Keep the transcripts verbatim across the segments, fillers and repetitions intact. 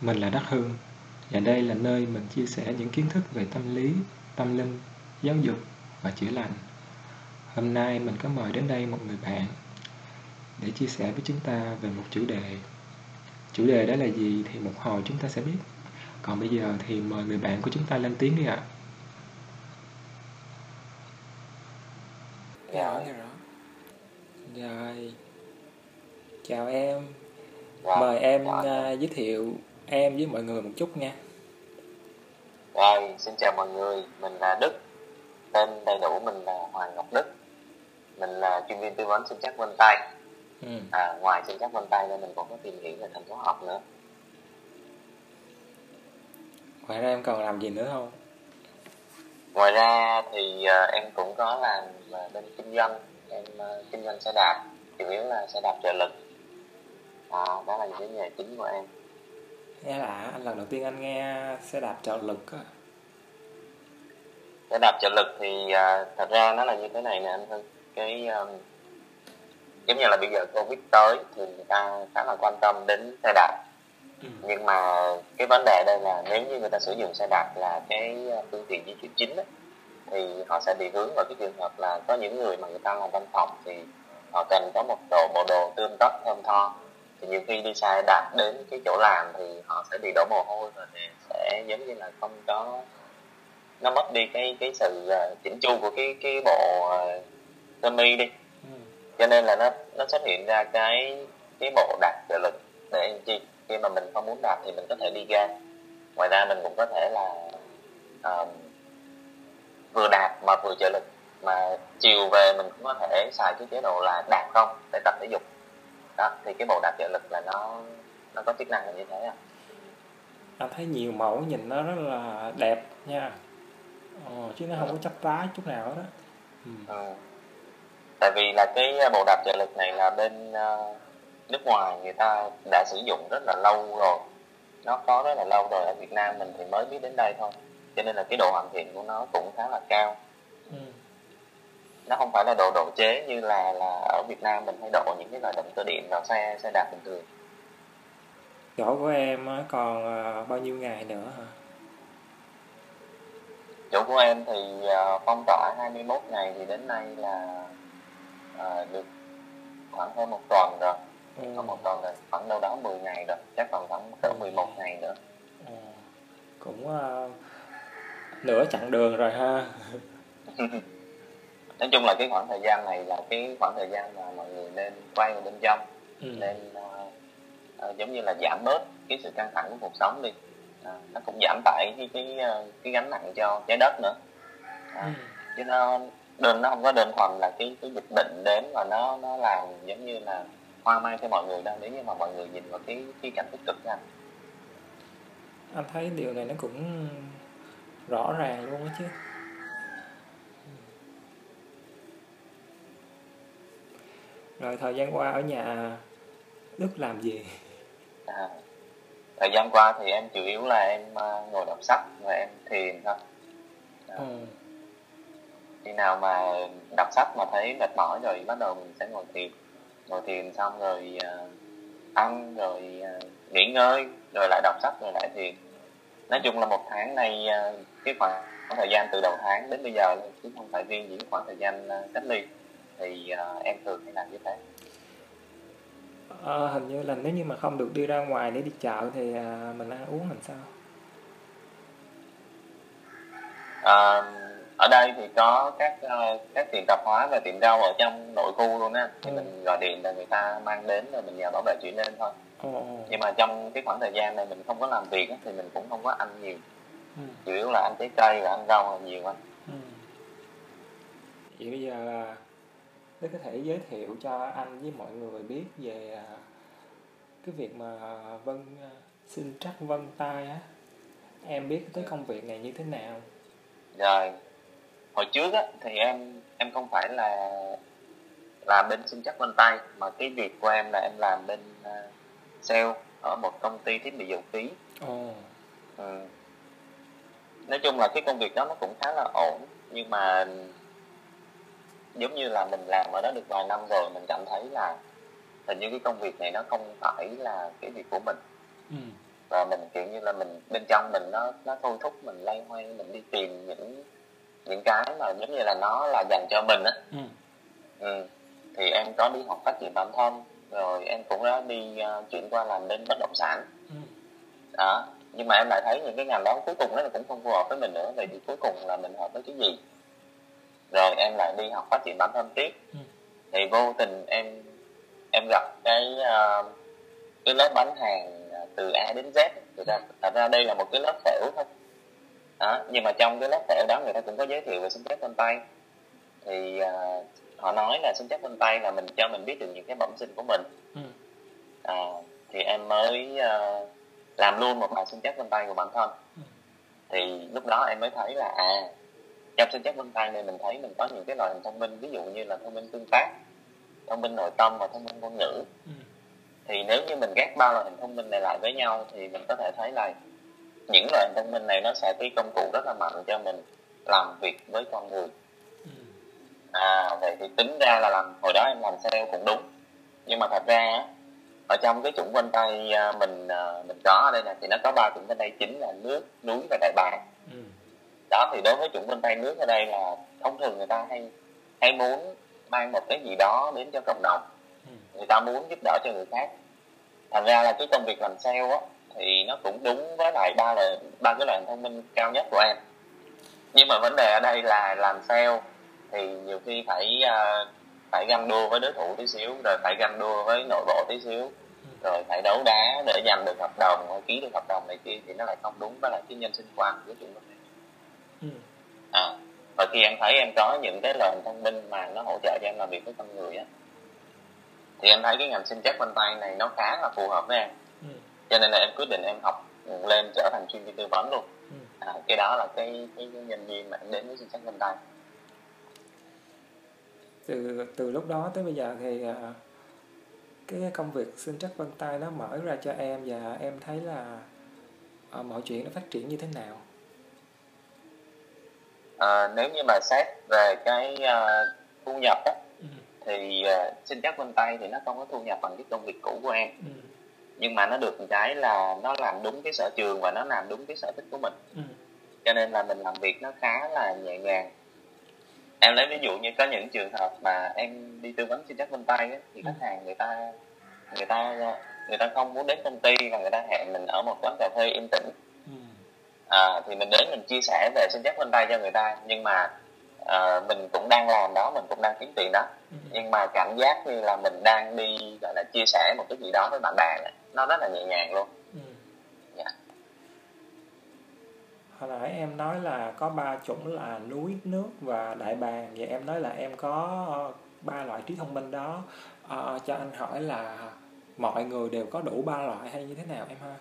Mình là Đắc Hương, và đây là nơi mình chia sẻ những kiến thức về tâm lý, tâm linh, giáo dục và chữa lành. Hôm nay mình có mời đến đây một người bạn để chia sẻ với chúng ta về một chủ đề. Chủ đề đó là gì thì một hồi chúng ta sẽ biết. Còn bây giờ thì mời người bạn của chúng ta lên tiếng đi ạ. Dạ. Rồi. Chào em. Mời em uh, giới thiệu em với mọi người một chút nha. Rồi, xin chào mọi người, mình là Đức. Tên đầy đủ mình là Hoàng Ngọc Đức. Mình là chuyên viên tư vấn sinh trắc vân tay. Ừ. À, ngoài sinh trắc vân tay ra mình còn có tìm hiểu về thành số học nữa. Ngoài ra em còn làm gì nữa không? Ngoài ra thì uh, em cũng có làm uh, bên kinh doanh. Em uh, kinh doanh xe đạp, chủ yếu là xe đạp trợ lực. À, đó là những nghề chính của em. Nghe lạ, lần đầu tiên anh nghe xe đạp trợ lực á. Xe đạp trợ lực thì uh, thật ra nó là như thế này nè anh Hưng. Cái um, giống như là bây giờ Covid tới thì người ta khá là quan tâm đến xe đạp. Ừ. Nhưng mà cái vấn đề đây là nếu như người ta sử dụng xe đạp là cái phương tiện di chuyển chính á, thì họ sẽ bị hướng vào cái trường hợp là có những người mà người ta làm văn phòng thì họ cần có một đồ bộ đồ tươm tất thơm tho. Thì nhiều khi đi xe đạp đến cái chỗ làm thì họ sẽ bị đổ mồ hôi và sẽ giống như là không có, nó mất đi cái cái sự chỉnh chu của cái cái bộ sơ mi đi, cho nên là nó nó xuất hiện ra cái cái bộ đạp trợ lực để em chi khi mà mình không muốn đạp thì mình có thể đi ga. Ngoài ra mình cũng có thể là uh, vừa đạp mà vừa trợ lực, mà chiều về mình cũng có thể xài cái chế độ là đạp không để tập thể dục. Đó, thì cái bộ đạp trợ lực là nó nó có chức năng là như thế ạ. Anh thấy nhiều mẫu nhìn nó rất là đẹp nha. Ồ, chứ nó không có chắp vá chút nào hết đó. Ừ. Ừ. Tại vì là cái bộ đạp trợ lực này là bên uh, nước ngoài người ta đã sử dụng rất là lâu rồi. Nó có rất là lâu rồi, ở Việt Nam mình thì mới biết đến đây thôi. Cho nên là cái độ hoàn thiện của nó cũng khá là cao. Ừ. Nó không phải là độ độ chế như là là ở Việt Nam mình hay độ những cái loại động cơ điện vào xe xe đạp bình thường. Chỗ của em còn bao nhiêu ngày nữa hả? Chỗ của em thì phong tỏa hai mươi mốt ngày thì đến nay là à, được khoảng hơn một tuần rồi. Ừ. Còn một tuần rồi, khoảng đâu đó mười ngày rồi, chắc còn khoảng cỡ mười một ngày nữa. À, cũng uh, nửa chặng đường rồi ha. Nói chung là cái khoảng thời gian này là cái khoảng thời gian mà mọi người nên quay vào bên trong. Ừ. Nên uh, giống như là giảm bớt cái sự căng thẳng của cuộc sống đi. À, nó cũng giảm tải cái, cái cái gánh nặng cho trái đất nữa. À, ừ. Chứ nó đơn nó không có đơn thuần là cái cái dịch bệnh đến và nó nó làm giống như là hoang mang cho mọi người đâu, nếu như mà mọi người nhìn vào cái cái cảnh tích cực nha. Anh thấy điều này nó cũng rõ ràng luôn đó chứ. Rồi thời gian qua ở nhà Đức làm gì? À, thời gian qua thì em chủ yếu là em uh, ngồi đọc sách và em thiền thôi. À, ừ. Khi nào mà đọc sách mà thấy mệt mỏi rồi bắt đầu mình sẽ ngồi thiền. Ngồi thiền xong rồi uh, ăn rồi uh, nghỉ ngơi rồi lại đọc sách rồi lại thiền. Nói chung là một tháng nay uh, cái khoảng thời gian từ đầu tháng đến bây giờ chứ không phải riêng những khoảng thời gian uh, cách ly. Thì uh, em thường hay làm như thế. À, hình như là nếu như mà không được đi ra ngoài để đi chợ thì uh, mình ăn uống làm sao? À, ở đây thì có các uh, các tiệm tạp hóa và tiệm rau ở trong nội khu luôn á. Thì ừ. Mình gọi điện là người ta mang đến rồi mình nhờ bảo vệ chuyển lên thôi. Ừ. Nhưng mà trong cái khoảng thời gian này mình không có làm việc thì mình cũng không có ăn nhiều. Ừ. Chủ yếu là ăn trái cây và ăn rau là nhiều anh. Ừ. Vậy bây giờ là Đức có thể giới thiệu cho anh với mọi người biết về cái việc mà vân sinh trắc vân tay á, em biết tới công việc này như thế nào? Rồi, hồi trước á thì em em không phải là làm bên sinh trắc vân tay, mà cái việc của em là em làm bên sale ở một công ty thiết bị dầu khí. Ừ. Ừ. Nói chung là cái công việc đó nó cũng khá là ổn, nhưng mà giống như là mình làm ở đó được vài năm rồi mình cảm thấy là hình như cái công việc này nó không phải là cái việc của mình. Ừ. và mình kiểu như là mình bên trong mình nó nó thôi thúc mình lay hoay, mình đi tìm những những cái mà giống như là nó là dành cho mình á. Ừ. Ừ. Thì em có đi học phát triển bản thân, rồi em cũng đã đi uh, chuyển qua làm bên bất động sản. Ừ. Đó, nhưng mà em lại thấy những cái ngành đó cuối cùng nó cũng không phù hợp với mình nữa, vậy thì cuối cùng là mình hợp với cái gì? Rồi em lại đi học phát triển bản thân tiếp. Ừ. Thì vô tình em em gặp cái uh, cái lớp bán hàng từ A đến Z. Thật ra, thật ra đây là một cái lớp phễu thôi. Đó, nhưng mà trong cái lớp phễu đó người ta cũng có giới thiệu về sinh chất vân tay. Thì uh, họ nói là sinh chất vân tay là mình cho mình biết được những cái bẩm sinh của mình. Ừ. À, thì em mới uh, làm luôn một bài sinh chất vân tay của bản thân. Ừ. Thì lúc đó em mới thấy là à, trong sinh chất vân tay này mình thấy mình có những cái loại hình thông minh, ví dụ như là thông minh tương tác, thông minh nội tâm và thông minh ngôn ngữ. Ừ. Thì nếu như mình ghép ba loại hình thông minh này lại với nhau thì mình có thể thấy là những loại hình thông minh này nó sẽ cái công cụ rất là mạnh cho mình làm việc với con người. À, vậy thì tính ra là làm, hồi đó em làm sale cũng đúng, nhưng mà thật ra ở trong cái chủng vân tay mình mình có ở đây này thì nó có ba chủng vân tay chính là nước, núi và đại bàng. Ừ. Đó, thì đối với chủng vân tay nước ở đây là thông thường người ta hay hay muốn mang một cái gì đó đến cho cộng đồng. Ừ. Người ta muốn giúp đỡ cho người khác, thành ra là cái công việc làm sale á thì nó cũng đúng với lại ba là ba cái loại thông minh cao nhất của em. Nhưng mà vấn đề ở đây là làm sale thì nhiều khi phải uh, phải ganh đua với đối thủ tí xíu, rồi phải ganh đua với nội bộ tí xíu, rồi phải đấu đá để giành được hợp đồng, ký được hợp đồng này kia, thì nó lại không đúng với lại cái nhân sinh quan của chúng mình. Ừ. À, và khi em thấy em có những cái loại thông minh mà nó hỗ trợ cho em làm việc với con người á, thì em thấy cái ngành sinh chất vân tay này nó khá là phù hợp với em. Ừ. Cho nên là em quyết định em học lên trở thành chuyên viên tư vấn luôn. Ừ. À, cái đó là cái cái nhân viên mà em đến với sinh chất vân tay. Từ, từ lúc đó tới bây giờ thì uh, cái công việc sinh trắc vân tay nó mở ra cho em, và em thấy là uh, mọi chuyện nó phát triển như thế nào? À, nếu như mà xét về cái uh, thu nhập đó, ừ. thì uh, sinh trắc vân tay thì nó không có thu nhập bằng cái công việc cũ của em. Ừ. Nhưng mà nó được cái là nó làm đúng cái sở trường và nó làm đúng cái sở thích của mình. Ừ. Cho nên là mình làm việc nó khá là nhẹ nhàng. Em lấy ví dụ như có những trường hợp mà em đi tư vấn sinh trắc vân tay ấy, thì khách hàng người ta người ta người ta không muốn đến công ty và người ta hẹn mình ở một quán cà phê yên tĩnh. À, thì mình đến mình chia sẻ về sinh trắc vân tay cho người ta, nhưng mà à, mình cũng đang làm đó, mình cũng đang kiếm tiền đó, nhưng mà cảm giác như là mình đang đi gọi là chia sẻ một cái gì đó với bạn bè, nó rất là nhẹ nhàng luôn. Yeah. Hồi nãy em nói là có ba chủng là núi, nước và đại bàng. Vậy em nói là em có ba loại trí thông minh đó. À, cho anh hỏi là mọi người đều có đủ ba loại hay như thế nào em ha?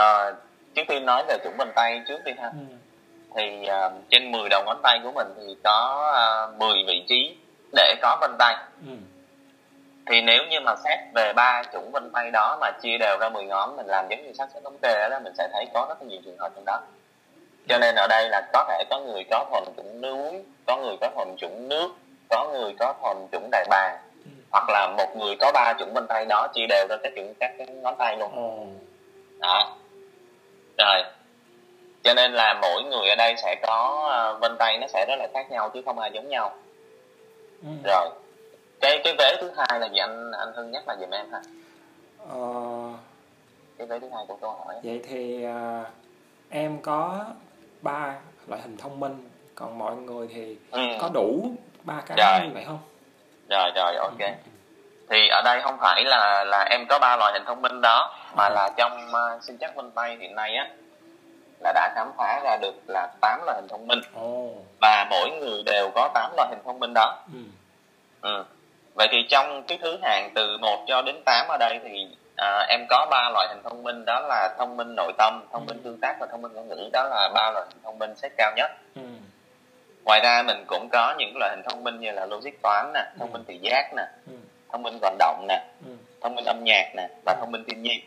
À, trước tiên nói về chủng vân tay trước đi ha. Ừ. Thì uh, trên mười đầu ngón tay của mình thì có uh, mười vị trí để có vân tay. Ừ. Thì nếu như mà xét về ba chủng vân tay đó mà chia đều ra mười ngón, mình làm giống như xác suất thống kê đó, mình sẽ thấy có rất là nhiều trường hợp trong đó. Cho nên ở đây là có thể có người có thuần chủng núi, có người có thuần chủng nước, có người có thuần chủng đại bàng, hoặc là một người có ba chủng vân tay đó chia đều ra các chủng các cái ngón tay luôn. Đó. Rồi. Cho nên là mỗi người ở đây sẽ có vân tay nó sẽ rất là khác nhau chứ không ai giống nhau. Rồi. Cái, cái vế thứ hai là gì anh anh Hưng nhắc là dùm em ha? Ờ... Cái vế thứ hai của câu hỏi. Vậy thì uh, em có ba loại hình thông minh, còn mọi người thì ừ. có đủ ba cái rồi. Như vậy không? Rồi rồi ok. Ừ. Thì ở đây không phải là là em có ba loại hình thông minh đó, mà ừ. là trong uh, sinh trắc vân tay hiện nay á là đã khám phá ra được là tám loại hình thông minh. Ồ. Và mỗi người đều có tám loại hình thông minh đó. Ừ. Ừ. Vậy thì trong cái thứ hạng từ một cho đến tám ở đây thì à, em có ba loại hình thông minh, đó là thông minh nội tâm, thông minh tương tác và thông minh ngôn ngữ. Đó là ba loại hình thông minh xét cao nhất. Ừ. Ngoài ra mình cũng có những loại hình thông minh như là logic toán nè, thông minh thị giác nè, thông minh vận động nè, thông minh âm nhạc nè và thông minh thiên nhiên.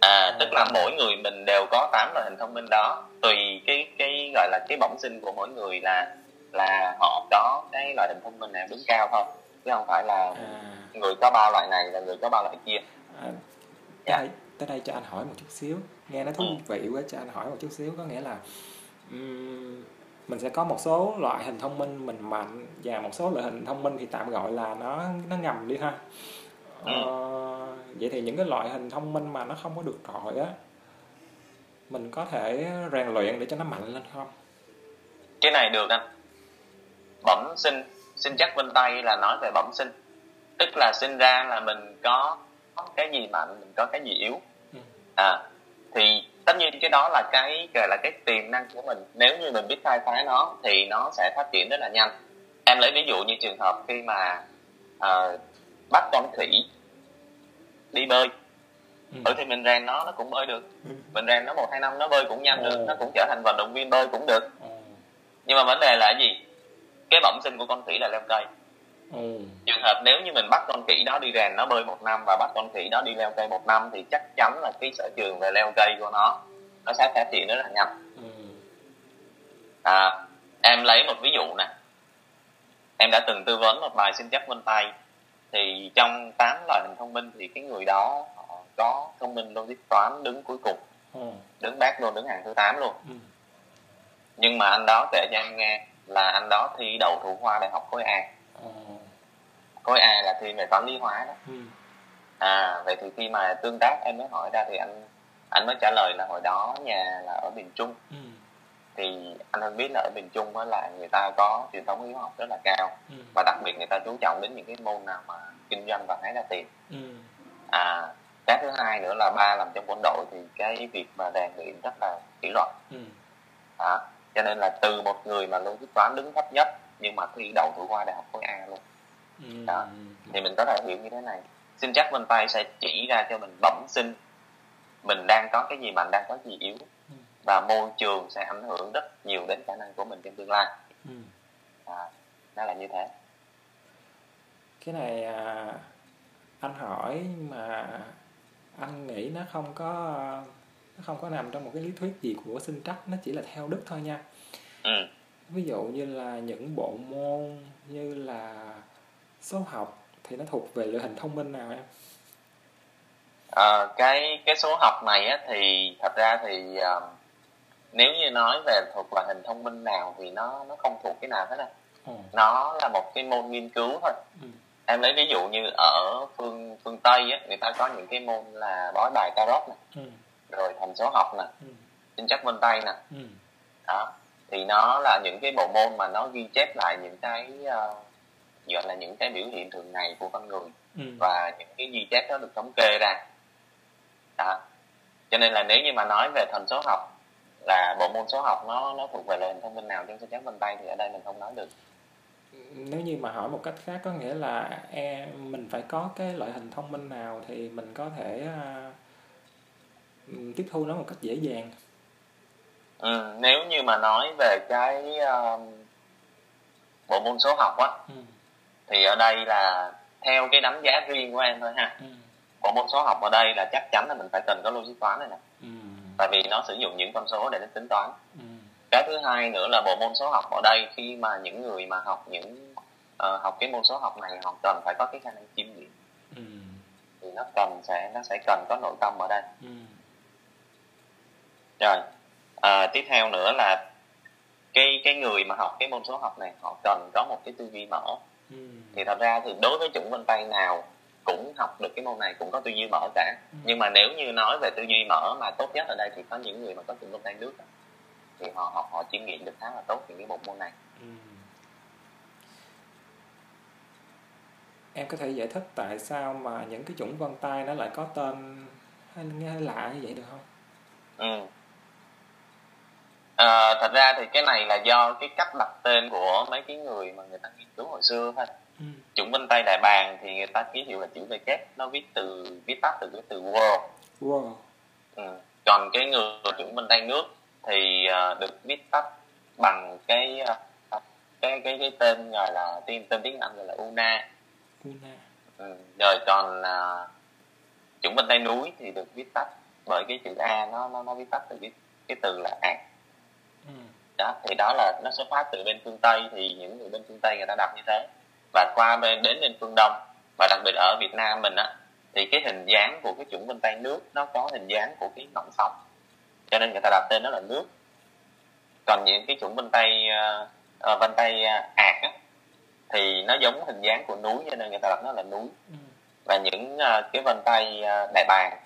À, tức là mỗi người mình đều có tám loại hình thông minh đó, tùy cái cái gọi là cái bẩm sinh của mỗi người là là họ có cái loại hình thông minh nào đứng cao thôi, chứ không phải là à. người có ba loại này là người có ba loại kia. À, yeah. tới đây cho anh hỏi một chút xíu, nghe nó thú vị quá, cho anh hỏi một chút xíu. Có nghĩa là um, mình sẽ có một số loại hình thông minh mình mạnh, và một số loại hình thông minh thì tạm gọi là nó nó ngầm đi ha. Ờ, vậy thì những cái loại hình thông minh mà nó không có được trội á, mình có thể rèn luyện để cho nó mạnh lên không? Cái này được anh. Bẩm sinh, sinh chắc bên Tây là nói về bẩm sinh, tức là sinh ra là mình có cái gì mạnh, mình có cái gì yếu. À, thì tất nhiên cái đó là cái gọi là cái tiềm năng của mình. Nếu như mình biết khai phá nó thì nó sẽ phát triển rất là nhanh. Em lấy ví dụ như trường hợp khi mà uh, bắt con khỉ đi bơi, ừ thì mình rèn nó, nó cũng bơi được. Mình rèn nó một hai năm nó bơi cũng nhanh được, nó cũng trở thành vận động viên bơi cũng được. Nhưng mà vấn đề là cái gì? Cái bẩm sinh của con khỉ là leo cây. Ừ. Trường hợp nếu như mình bắt con khỉ đó đi rèn nó bơi một năm và bắt con khỉ đó đi leo cây một năm thì chắc chắn là cái sở trường về leo cây của nó nó sẽ phát triển rất là nhanh. Ừ. À, em lấy một ví dụ nè, em đã từng tư vấn một bài sinh chắc bên Tây, thì trong tám loại hình thông minh thì cái người đó họ có thông minh logic toán đứng cuối cùng, ừ. đứng bác luôn, đứng hàng thứ tám luôn. Ừ. Nhưng mà anh đó kể cho em nghe là anh đó thi đầu thủ khoa đại học khối A. Khối A là thi về toán lý hóa đó. Ừ. À, vậy thì khi mà tương tác em mới hỏi ra thì anh anh mới trả lời là hồi đó nhà là ở miền Trung. Ừ. Thì anh không biết là ở miền Trung đó là người ta có truyền thống hiếu học rất là cao, ừ. và đặc biệt người ta chú trọng đến những cái môn nào mà kinh doanh và hái ra tiền. Ừ. À, cái thứ hai nữa là ba làm trong quân đội thì cái việc mà rèn luyện rất là kỷ luật. Ừ. À, cho nên là từ một người mà logic toán đứng thấp nhất nhưng mà thi đậu thủ khoa đại học khối A luôn. Đó. Thì mình có thể hiểu như thế này, sinh chắc bên Tây sẽ chỉ ra cho mình bẩm sinh mình đang có cái gì mạnh, đang có gì yếu, và môi trường sẽ ảnh hưởng rất nhiều đến khả năng của mình trong tương lai. À, nó là như thế. Cái này à, anh hỏi mà anh nghĩ nó không có nó không có nằm trong một cái lý thuyết gì của sinh trắc, nó chỉ là theo đức thôi nha. Ừ. Ví dụ như là những bộ môn như là số học thì nó thuộc về loại hình thông minh nào em? À, cái cái số học này á, thì thật ra thì uh, nếu như nói về thuộc loại hình thông minh nào thì nó nó không thuộc cái nào hết á. Ừ. Nó là một cái môn nghiên cứu thôi. Ừ. Em lấy ví dụ như ở phương phương Tây á, người ta có những cái môn là bói bài tarot nè, ừ. rồi thành số học nè, ừ. sinh chắc bên Tây nè, ừ. đó thì nó là những cái bộ môn mà nó ghi chép lại những cái uh, gọi là những cái biểu hiện thường ngày của con người, ừ. và những cái ghi chép đó được thống kê ra. Đó. Cho nên là nếu như mà nói về thành số học là bộ môn số học nó nó thuộc về loại hình thông minh nào trong sinh chắc bên Tây thì ở đây mình không nói được. Nếu như mà hỏi một cách khác có nghĩa là em, mình phải có cái loại hình thông minh nào thì mình có thể uh, tiếp thu nó một cách dễ dàng. Ừ, nếu như mà nói về cái uh, bộ môn số học á, ừ. thì ở đây là theo cái đánh giá riêng của em thôi ha. Ừ. Bộ môn số học ở đây là chắc chắn là mình phải cần có logic toán này nè. Ừ. Tại vì nó sử dụng những con số để nó tính toán. Ừ. Cái thứ hai nữa là bộ môn số học ở đây khi mà những người mà học những uh, học cái môn số học này họ cần phải có cái khả năng chiêm nghiệm. Ừ. Thì nó cần sẽ nó sẽ cần có nội tâm ở đây. Ừ. Rồi à, tiếp theo nữa là cái cái người mà học cái môn số học này họ cần có một cái tư duy mở. Ừ. Thì thật ra thì đối với chủng bên Tây nào cũng học được cái môn này, cũng có tư duy mở cả. Ừ. Nhưng mà nếu như nói về tư duy mở mà tốt nhất ở đây thì có những người mà có chủng bên Tây nước thì họ học họ chiêm nghiệm được khá là tốt những cái bộ môn này. Ừ. Em có thể giải thích tại sao mà những cái chủng vân Tây nó lại có tên hay nghe lạ như vậy được không? Ừ. À, thật ra thì cái này là do cái cách đặt tên của mấy cái người mà người ta nghiên cứu hồi xưa thôi. Ừ. Chủng bên Tây Đại Bàng thì người ta ký hiệu là chữ W, nó viết từ viết tắt từ cái từ world. Wow. Ừ. Còn cái người chủng bên Tây nước thì uh, được viết tắt bằng cái uh, cái cái cái tên gọi là tên, tên tiếng Anh gọi là Una. Una. Ừ. Rồi còn uh, chủng bên Tây núi thì được viết tắt bởi cái chữ A, nó nó nó viết tắt từ cái, cái từ là A. Ừ. Đó thì đó là nó xuất phát từ bên phương Tây, thì những người bên phương Tây người ta đọc như thế, và qua bên đến bên phương Đông, và đặc biệt ở Việt Nam mình á thì cái hình dáng của cái chủng vân tay nước nó có hình dáng của cái nòng sọc, cho nên người ta đặt tên nó là nước. Còn những cái chủng vân tay uh, vân tay uh, ạt á, thì nó giống hình dáng của núi, cho nên người ta đặt nó là núi. Và những uh, cái vân tay uh, đại bàng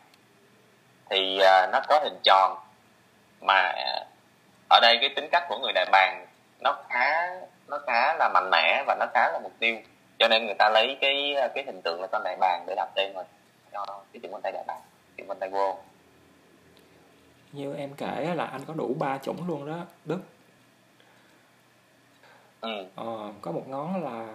thì uh, nó có hình tròn, mà ở đây cái tính cách của người đại bàng nó khá nó khá là mạnh mẽ và nó khá là mục tiêu, cho nên người ta lấy cái cái hình tượng là con đại bàng để đặt tên mình cho cái chủng vân tay đại bàng, chủng vân tay vô. Như em kể là anh có đủ ba chủng luôn đó Đức. Ừ. Ờ, có một ngón là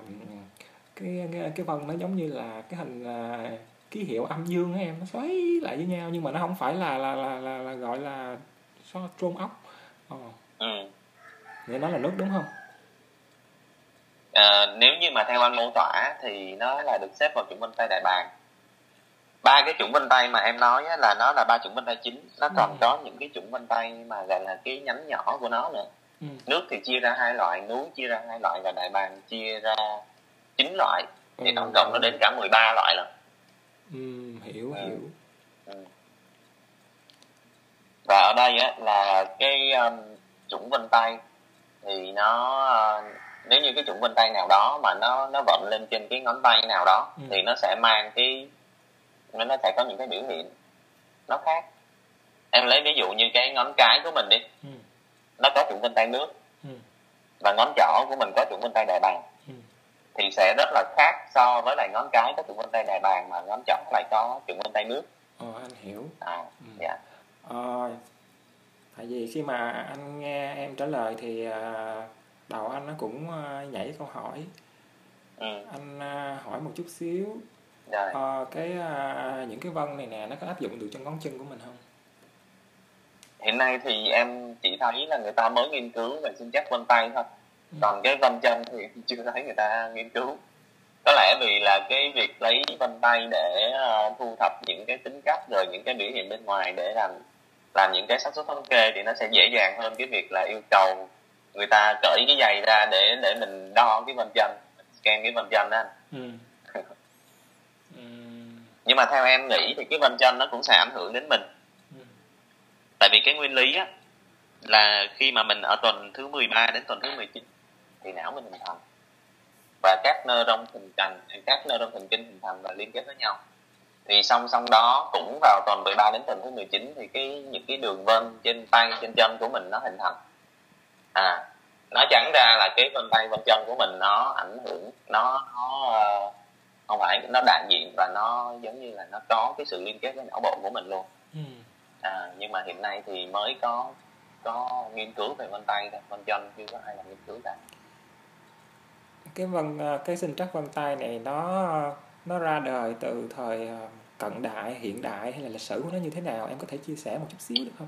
cái cái, cái vân nó giống như là cái hình là ký hiệu âm dương ấy, em nó xoáy lại với nhau, nhưng mà nó không phải là là là là, là gọi là so trôn ốc. Ờ. Ừ. Nghĩa nó là nước đúng không? À, nếu như mà theo anh mô tả thì nó là được xếp vào chủng vân tay đại bàng. Ba cái chủng vân tay mà em nói á, là nó là ba chủng vân tay chính. Nó còn ừ. có những cái chủng vân tay mà gọi là cái nhánh nhỏ của nó nữa. ừ. Nước thì chia ra hai loại, núi chia ra hai loại, và đại bàng chia ra chín loại. ừ. Thì tổng cộng nó đến cả mười ba loại lần. ừ, Hiểu ừ. hiểu ừ. Và ở đây á, là cái um, chủng vân tay thì nó uh, nếu như cái chủng vân tay nào đó mà nó nó vận lên trên cái ngón tay nào đó, ừ. thì nó sẽ mang cái nên nó sẽ có những cái biểu hiện nó khác. Em lấy ví dụ như cái ngón cái của mình đi, ừ. nó có chủng vân tay nước, ừ. và ngón trỏ của mình có chủng vân tay đại bàng, ừ. thì sẽ rất là khác so với lại ngón cái có chủng vân tay đại bàng mà ngón trỏ lại có chủng vân tay nước. Ờ, anh hiểu. À, ừ. dạ. Ờ, tại vì khi mà anh nghe em trả lời thì đầu anh nó cũng nhảy câu hỏi. ừ. Anh hỏi một chút xíu. Ờ, cái à, những cái vân này nè nó có áp dụng được cho ngón chân của mình không? Hiện nay thì em chỉ thấy là người ta mới nghiên cứu về sinh chắc vân tay thôi. ừ. Còn cái vân chân thì chưa thấy người ta nghiên cứu. Có lẽ vì là cái việc lấy vân tay để uh, thu thập những cái tính cách rồi những cái biểu hiện bên ngoài để làm làm những cái xác suất thống kê thì nó sẽ dễ dàng hơn cái việc là yêu cầu người ta cởi cái giày ra để để mình đo cái vân chân, scan cái vân chân đó anh. ừ. Nhưng mà theo em nghĩ thì cái vân chân nó cũng sẽ ảnh hưởng đến mình. ừ. Tại vì cái nguyên lý á, là khi mà mình ở tuần thứ mười ba đến tuần thứ mười chín thì não mình hình thành, và các neuron hình thành, các neuron thần kinh hình thành và liên kết với nhau. Thì song song đó cũng vào tuần mười ba đến tuần thứ mười chín thì cái những cái đường vân trên tay, trên chân của mình nó hình thành. À, nói chẳng ra là cái vân tay, vân chân của mình nó ảnh hưởng, nó, nó uh, không phải, nó đại diện và nó giống như là nó có cái sự liên kết với não bộ của mình luôn. ừ. À, nhưng mà hiện nay thì mới có có nghiên cứu về vân tay thôi, vân chân chưa có ai làm nghiên cứu cả. Cái vân cái sinh trắc vân tay này nó nó ra đời từ thời cận đại, hiện đại hay là lịch sử của nó như thế nào, em có thể chia sẻ một chút xíu được không?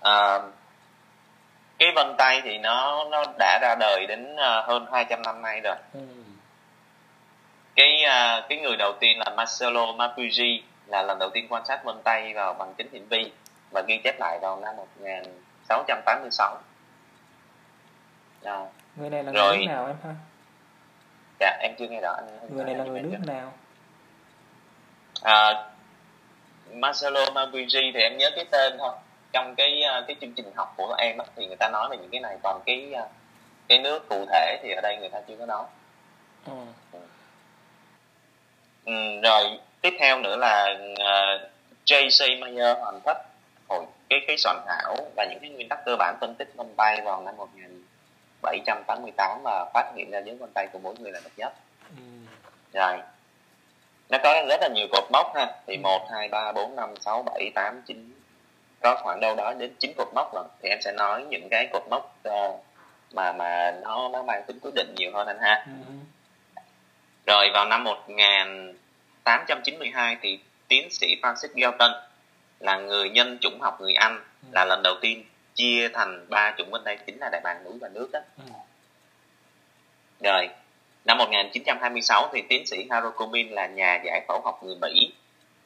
À, cái vân tay thì nó nó đã ra đời đến hơn hai trăm năm nay rồi. ừ. Cái cái người đầu tiên là Marcello Malpighi là lần đầu tiên quan sát vân tay vào bằng kính hiển vi và ghi chép lại vào năm một nghìn sáu trăm tám mươi sáu. À, người này là người nước nào em ha? Dạ em chưa nghe rõ anh. Người này là người nước nào? À, Marcello Malpighi thì em nhớ cái tên thôi. Trong cái cái chương trình học của em á, thì người ta nói về những cái này, còn cái cái nước cụ thể thì ở đây người ta chưa có nói. Ừ. Ừ, rồi tiếp theo nữa là uh, J C Meyer hoàn tất hồi cái cái soạn thảo và những cái nguyên tắc cơ bản phân tích vân tay vào năm một nghìn bảy trăm tám mươi tám và phát hiện ra dấu vân tay của mỗi người là độc nhất. ừ. Rồi nó có rất là nhiều cột mốc ha, thì một hai ba bốn năm sáu bảy tám chín, có khoảng đâu đó đến chín cột mốc rồi. Thì em sẽ nói những cái cột mốc uh, mà mà nó nó mang tính quyết định nhiều hơn anh ha. ừ. Rồi vào năm một nghìn tám trăm chín mươi hai thì tiến sĩ Francis Galton là người nhân chủng học người Anh ừ. là lần đầu tiên chia thành ba chủng vân tay chính là đại bàng, núi và nước đó. ừ. Rồi năm một nghìn chín trăm hai mươi sáu thì tiến sĩ Harold Komin là nhà giải phẫu học người Mỹ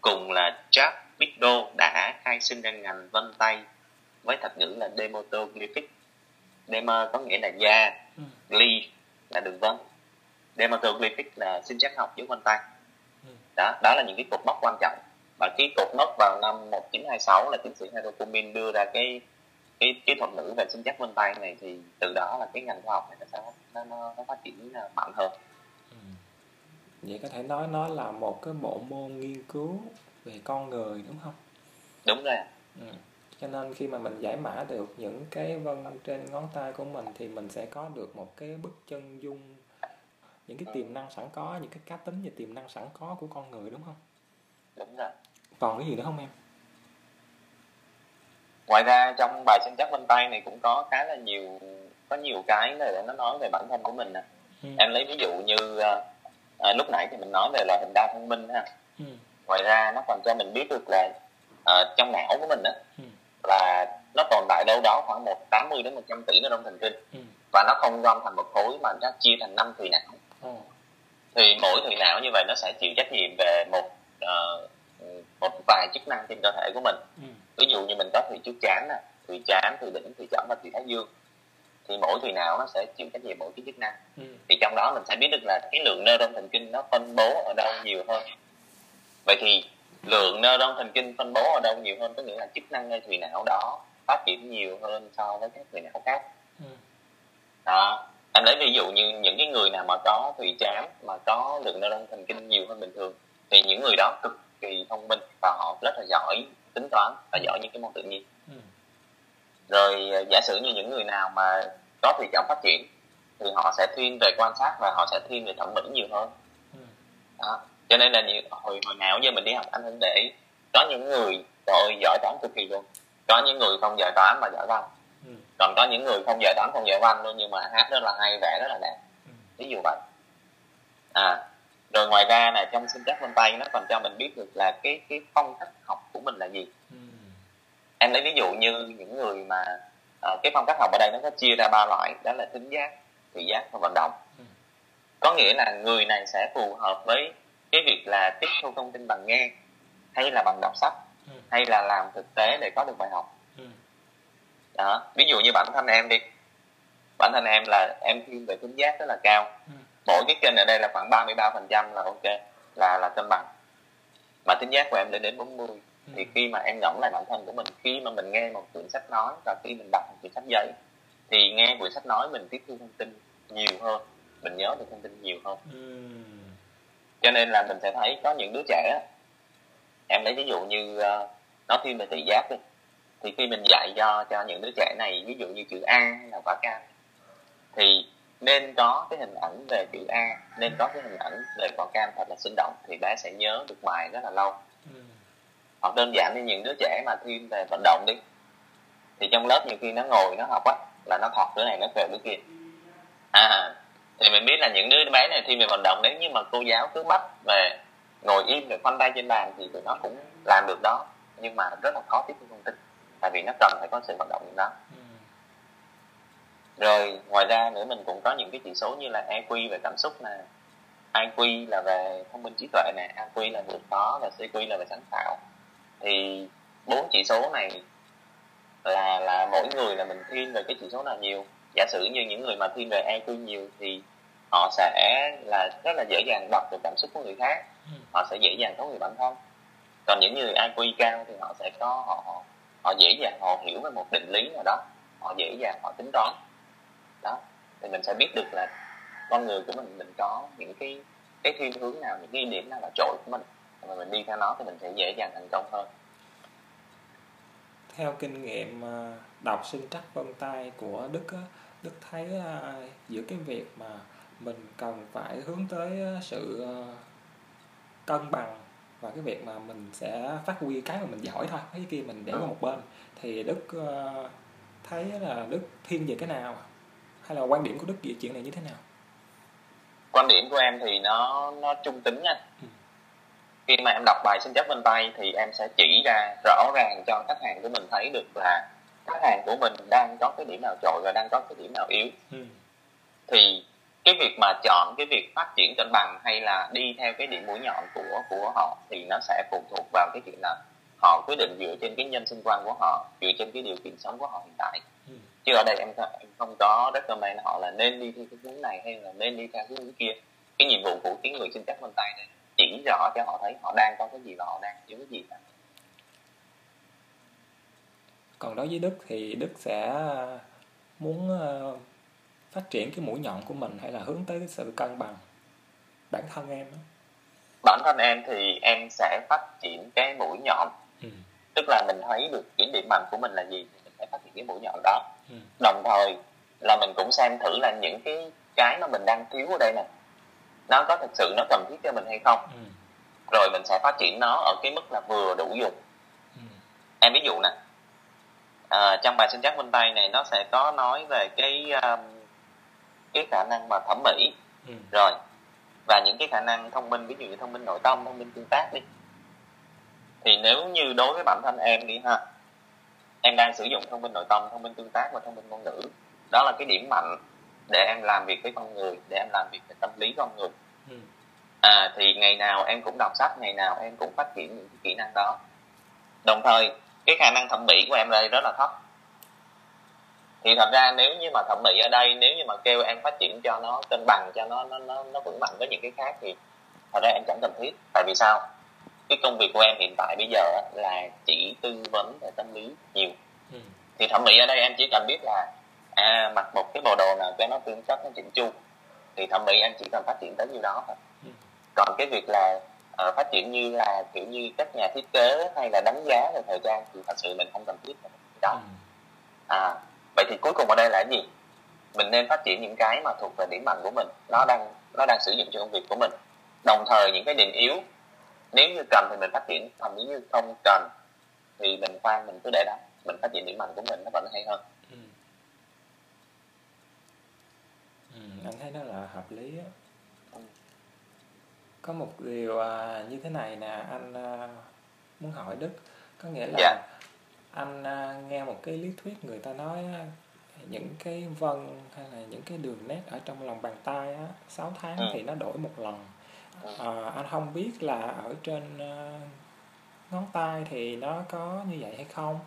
cùng là Jack Biddo đã khai sinh ra ngành vân tay với thuật ngữ là dermatoglyphic. Derma có nghĩa là da, ừ. glyph là đường vân. Dermatoglyphic là sinh trắc học dấu vân tay. ừ. Đó, đó là những cái cột mốc quan trọng. Và cái cột mốc vào năm một nghìn chín trăm hai mươi sáu là tiến sĩ Harold Komin đưa ra cái cái cái thuật ngữ về sinh chắc vân tay này, thì từ đó là cái ngành khoa học này nó sẽ nó, nó, nó phát triển mạnh hơn. Ừ. Vậy có thể nói nó là một cái bộ môn nghiên cứu về con người đúng không? Đúng rồi. Ừ. Cho nên khi mà mình giải mã được những cái vân trên ngón tay của mình thì mình sẽ có được một cái bức chân dung những cái tiềm năng sẵn có, những cái cá tính và tiềm năng sẵn có của con người đúng không? Đúng rồi. Còn cái gì nữa không em? Ngoài ra trong bài sinh chắc vân tay này cũng có khá là nhiều có nhiều cái để nó nói về bản thân của mình nè. Ừ. Em lấy ví dụ như à, lúc nãy thì mình nói về loại hình đa thông minh ha. Ừ. Ngoài ra nó còn cho mình biết được là à, trong não của mình á, ừ, là nó tồn tại đâu đó khoảng một tám mươi đến một trăm tỷ neuron thần kinh. Ừ. Và nó không gom thành một khối mà nó chia thành năm thùy não. Ừ. Thì mỗi thùy não như vậy nó sẽ chịu trách nhiệm về một uh, một vài chức năng trên cơ thể của mình. Ừ. Ví dụ như mình có thùy trước trán, thùy trán, thùy đỉnh, thùy chỏm và thùy thái dương. Thì mỗi thùy não nó sẽ chịu trách nhiệm mỗi cái chức năng. Ừ. Thì trong đó mình sẽ biết được là cái lượng neuron thần kinh nó phân bố ở đâu nhiều hơn. Vậy thì lượng neuron thần kinh phân bố ở đâu nhiều hơn có nghĩa là chức năng nơi thùy não đó phát triển nhiều hơn so với các thùy não khác. Ừ. Đó. Em lấy ví dụ như những cái người nào mà có thùy trán mà có lượng neuron thần kinh nhiều hơn bình thường thì những người đó cực kỳ thông minh và họ rất là giỏi tính toán và giỏi những cái môn tự nhiên. Ừ. Rồi giả sử như những người nào mà có thùy chỏm phát triển thì họ sẽ thiên về quan sát và họ sẽ thiên về thẩm mỹ nhiều hơn. Ừ. Đó. Cho nên là như, hồi hồi nào giờ mình đi học anh cũng để có những người rồi giỏi toán cực kỳ luôn, có những người không giỏi toán mà giỏi văn. Ừ. Còn có những người không giỏi toán không giỏi văn luôn nhưng mà hát rất là hay, vẽ rất là đẹp. Ừ. Ví dụ vậy. À, rồi ngoài ra là trong sinh chắc vân tay nó còn cho mình biết được là cái cái phong cách học của mình là gì. Ừ. Em lấy ví dụ như những người mà uh, cái phong cách học ở đây nó có chia ra ba loại, đó là thính giác, thị giác và vận động. Ừ. Có nghĩa là người này sẽ phù hợp với cái việc là tiếp thu thông tin bằng nghe hay là bằng đọc sách. Ừ. Hay là làm thực tế để có được bài học. Ừ. Đó, ví dụ như bản thân em đi, bản thân em là em thiên về thính giác rất là cao. Ừ. Mỗi cái kênh ở đây là khoảng ba mươi ba phần trăm là ok, là là cân bằng. Mà tính giác của em lên đến bốn mươi. Ừ. Thì khi mà em ngẫm lại bản thân của mình, khi mà mình nghe một quyển sách nói và khi mình đọc một quyển sách giấy, thì nghe quyển sách nói mình tiếp thu thông tin nhiều hơn, mình nhớ được thông tin nhiều hơn. Ừ. Cho nên là mình sẽ thấy có những đứa trẻ, em lấy ví dụ như uh, nó thiên về thị giác đi, thì khi mình dạy cho, cho những đứa trẻ này ví dụ như chữ A hay là quả cam, thì nên có cái hình ảnh về chữ A, nên có cái hình ảnh về quả cam thật là sinh động thì bé sẽ nhớ được bài rất là lâu. Ừ. Hoặc đơn giản như những đứa trẻ mà thiên về vận động đi, thì trong lớp nhiều khi nó ngồi nó học á, là nó học đứa này nó về đứa kia. À, thì mình biết là những đứa bé này thiên về vận động, nếu như mà cô giáo cứ bắt về ngồi im rồi khoanh tay trên bàn thì tụi nó cũng làm được đó, nhưng mà rất là khó tiếp thu thông tin, tại vì nó cần phải có sự vận động như đó. Ừ. Rồi ngoài ra nữa mình cũng có những cái chỉ số như là i kiu về cảm xúc nè, i kiu là về thông minh trí tuệ nè, i kiu là vượt khó và xê kiu là về sáng tạo. Thì bốn chỉ số này là là mỗi người là mình thiên về cái chỉ số nào nhiều. Giả sử như những người mà thiên về i kiu nhiều thì họ sẽ là rất là dễ dàng đọc được cảm xúc của người khác, họ sẽ dễ dàng thấu hiểu bản thân. Còn những người i kiu cao thì họ sẽ có họ họ, họ dễ dàng họ hiểu về một định lý nào đó, họ dễ dàng họ tính toán. Đó. Thì mình sẽ biết được là con người của mình mình có những cái cái thiên hướng nào, những cái điểm nào là trội của mình, mà mình đi theo nó thì mình sẽ dễ dàng thành công hơn. Theo kinh nghiệm đọc sinh trắc vân tay của Đức, Đức thấy giữa cái việc mà mình cần phải hướng tới sự cân bằng và cái việc mà mình sẽ phát huy cái mà mình giỏi thôi, cái kia mình để qua một bên, thì Đức thấy là Đức thiên về cái nào? Hay là quan điểm của Đức về chuyện này như thế nào? Quan điểm của em thì nó nó trung tính nha. Ừ. Khi mà em đọc bài sinh chắc vân tay thì em sẽ chỉ ra rõ ràng cho khách hàng của mình thấy được là khách hàng của mình đang có cái điểm nào trội và đang có cái điểm nào yếu. Ừ. Thì cái việc mà chọn cái việc phát triển cân bằng hay là đi theo cái điểm mũi nhọn của của họ thì nó sẽ phụ thuộc vào cái chuyện là họ quyết định dựa trên cái nhân sinh quan của họ, dựa trên cái điều kiện sống của họ hiện tại. Ừ. Chứ ở đây em, em không có recommend họ là nên đi theo cái hướng này hay là nên đi theo cái hướng kia. Cái nhiệm vụ của cái người sinh chắc vân tay này chỉ rõ cho họ thấy họ đang có cái gì và họ đang thiếu cái gì đó. Còn đối với Đức thì Đức sẽ muốn phát triển cái mũi nhọn của mình hay là hướng tới cái sự cân bằng? Bản thân em đó. Bản thân em thì em sẽ phát triển cái mũi nhọn. Ừ. Tức là mình thấy được cái điểm mạnh của mình là gì thì mình sẽ phát triển cái mũi nhọn đó. Ừ. Đồng thời là mình cũng xem thử là những cái cái mà mình đang thiếu ở đây nè, nó có thực sự nó cần thiết cho mình hay không. Ừ. Rồi mình sẽ phát triển nó ở cái mức là vừa đủ dùng. Ừ. Em ví dụ nè, à, trong bài sinh trắc vân tay này nó sẽ có nói về cái um, cái khả năng mà thẩm mỹ. Ừ. Rồi và những cái khả năng thông minh, ví dụ như thông minh nội tâm, thông minh tương tác đi. Thì nếu như đối với bản thân em đi ha, em đang sử dụng thông minh nội tâm, thông minh tương tác và thông minh ngôn ngữ. Đó là cái điểm mạnh để em làm việc với con người, để em làm việc về tâm lý con người. Ừ. À, thì ngày nào em cũng đọc sách, ngày nào em cũng phát triển những kỹ năng đó. Đồng thời cái khả năng thẩm mỹ của em ở đây rất là thấp. Thì thật ra nếu như mà thẩm mỹ ở đây, nếu như mà kêu em phát triển cho nó cân bằng, cho nó nó nó nó vững mạnh với những cái khác thì thật ra em chẳng cần thiết. Tại vì sao? Cái công việc của em hiện tại bây giờ là chỉ tư vấn về tâm lý nhiều. Ừ. Thì thẩm mỹ ở đây em chỉ cần biết là à, mặc một cái bộ đồ nào cho nó tương tác, nó chỉnh chu, thì thẩm mỹ em chỉ cần phát triển tới như đó thôi. Ừ. Còn cái việc là uh, phát triển như là kiểu như các nhà thiết kế hay là đánh giá về thời trang thì thật sự mình không cần thiết đó. Ừ. À, vậy thì cuối cùng ở đây là cái gì? Mình nên phát triển những cái mà thuộc về điểm mạnh của mình, nó đang nó đang sử dụng cho công việc của mình. Đồng thời những cái điểm yếu, nếu như cần thì mình phát triển, còn nếu như không cần thì mình khoan, mình cứ để đó, mình phát triển điểm mạnh của mình nó vẫn hay hơn. Ừ. Ừ, anh thấy nó là hợp lý á. Ừ. Có một điều à, như thế này nè, anh à, muốn hỏi Đức, có nghĩa là yeah. anh à, nghe một cái lý thuyết người ta nói á, những cái vân hay là những cái đường nét ở trong lòng bàn tay á, sáu tháng ừ. thì nó đổi một lần. À, anh không biết là ở trên uh, ngón tay thì nó có như vậy hay không?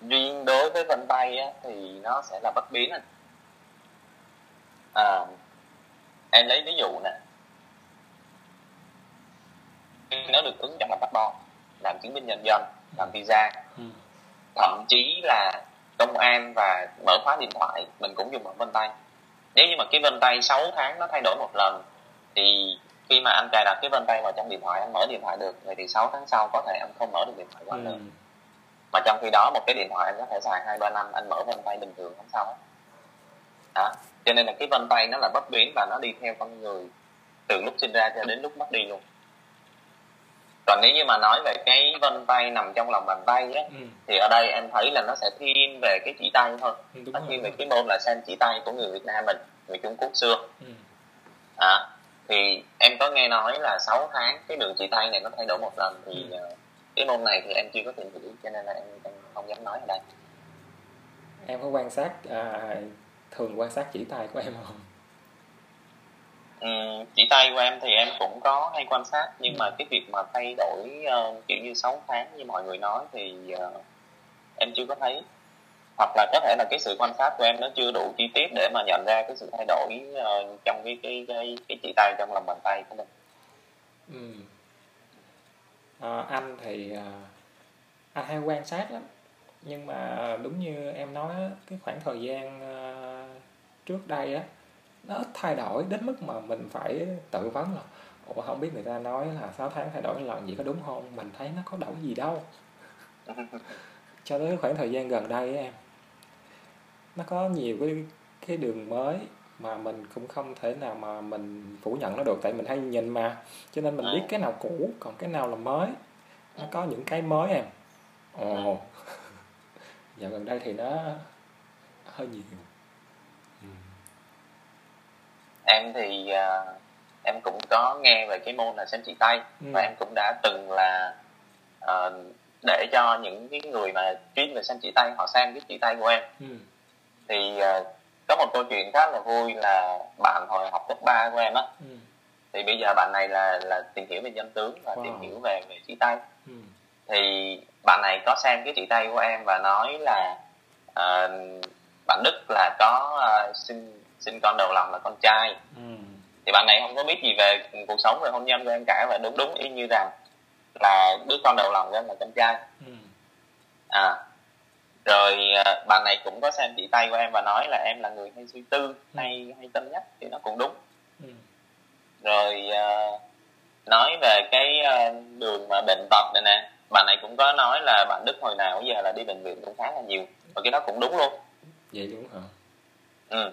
Riêng đối với vân tay á, thì nó sẽ là bất biến. À, em lấy ví dụ nè, nó được ứng trong làm passport, làm chứng minh nhân dân, làm visa, ừ. thậm chí là công an và mở khóa điện thoại mình cũng dùng bằng vân tay. Nếu như mà cái vân tay sáu tháng nó thay đổi một lần thì khi mà anh cài đặt cái vân tay vào trong điện thoại, anh mở điện thoại được, vậy thì sáu tháng sau có thể anh không mở được điện thoại của anh ừ. nữa. Mà trong khi đó một cái điện thoại anh có thể xài hai ba năm, anh mở vân tay bình thường không sao hết. Đó, cho nên là cái vân tay nó là bất biến và nó đi theo con người từ lúc sinh ra cho đến lúc mất đi luôn. Còn nếu như mà nói về cái vân tay nằm trong lòng bàn tay á, ừ. thì ở đây em thấy là nó sẽ thiên về cái chỉ tay thôi. Ừ, nó thiên về cái môn là sen chỉ tay của người Việt Nam mình, người Trung Quốc xưa. Ừ. À, thì em có nghe nói là sáu tháng cái đường chỉ tay này nó thay đổi một lần thì ừ. cái môn này thì em chưa có tìm hiểu cho nên là em, em không dám nói ở đây. Em có quan sát, à, thường quan sát chỉ tay của em không? Ừ, chỉ tay của em thì em cũng có hay quan sát, nhưng mà cái việc mà thay đổi uh, kiểu như sáu tháng như mọi người nói thì uh, em chưa có thấy. Hoặc là có thể là cái sự quan sát của em nó chưa đủ chi tiết để mà nhận ra cái sự thay đổi uh, trong cái, cái, cái, cái chỉ tay trong lòng bàn tay của mình. Ừ. À, anh thì uh, anh hay quan sát lắm, nhưng mà đúng như em nói, cái khoảng thời gian uh, trước đây á, nó ít thay đổi đến mức mà mình phải tự vấn là ủa, không biết người ta nói là sáu tháng thay đổi lần gì có đúng không, mình thấy nó có đổi gì đâu. Cho tới khoảng thời gian gần đây em, nó có nhiều cái, cái đường mới mà mình cũng không thể nào mà mình phủ nhận nó được, tại mình hay nhìn mà, cho nên mình biết cái nào cũ còn cái nào là mới. Nó có những cái mới em. Ồ, dạo gần đây thì nó hơi nhiều. Em thì uh, em cũng có nghe về cái môn là xem chỉ tay, ừ. và em cũng đã từng là uh, để cho những cái người mà chuyên về xem chỉ tay họ xem cái chỉ tay của em. Ừ. Thì uh, có một câu chuyện khá là vui là bạn hồi học cấp ba của em á, ừ. thì bây giờ bạn này là là tìm hiểu về danh tướng và wow. tìm hiểu về về chỉ tay. Ừ. Thì bạn này có xem cái chỉ tay của em và nói là uh, bạn Đức là có uh, xin sinh con đầu lòng là con trai. Ừ. Thì bạn này không có biết gì về cuộc sống, về hôn nhân, về em cả, và đúng đúng y như rằng là đứa con đầu lòng của em là con trai. À, rồi bạn này cũng có xem chỉ tay của em và nói là em là người hay suy tư, hay hay cân nhắc, thì nó cũng đúng. Rồi nói về cái đường mà bệnh tật này nè, bạn này cũng có nói là bạn Đức hồi nào giờ là đi bệnh viện cũng khá là nhiều, và cái đó cũng đúng luôn. Vậy đúng hả? Ừ.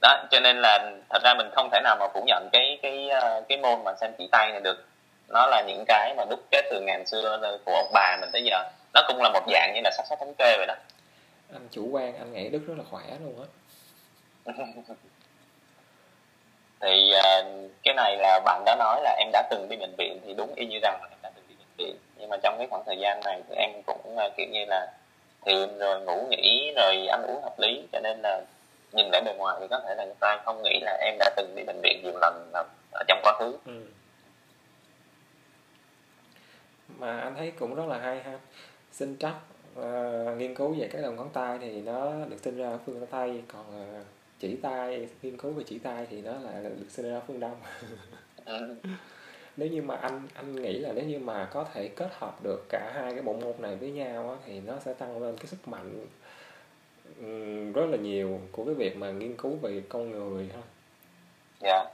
Đó, cho nên là thật ra mình không thể nào mà phủ nhận cái cái cái môn mà xem chỉ tay này được. Nó là những cái mà đúc kết từ ngàn xưa của ông bà mình tới giờ. Nó cũng là một dạng như là xác suất thống kê vậy đó. Anh chủ quan, anh nghĩ Đức rất là khỏe luôn á. Thì cái này là bạn đã nói là em đã từng đi bệnh viện, thì đúng y như rằng là em đã từng đi bệnh viện. Nhưng mà trong cái khoảng thời gian này thì em cũng kiểu như là thiền rồi ngủ nghỉ rồi ăn uống hợp lý, cho nên là nhìn lại bề ngoài thì có thể là người ta không nghĩ là em đã từng đi bệnh viện nhiều lần ở trong quá khứ. Ừ. Mà anh thấy cũng rất là hay ha. Sinh trắc uh, nghiên cứu về các đầu ngón tay thì nó được sinh ra ở phương Đông Tây, còn uh, chỉ tay, nghiên cứu về chỉ tay thì nó là được sinh ra ở phương Đông. Ừ. Nếu như mà anh anh nghĩ là nếu như mà có thể kết hợp được cả hai cái bộ môn này với nhau á, thì nó sẽ tăng lên cái sức mạnh rất là nhiều của cái việc mà nghiên cứu về con người ha. Dạ.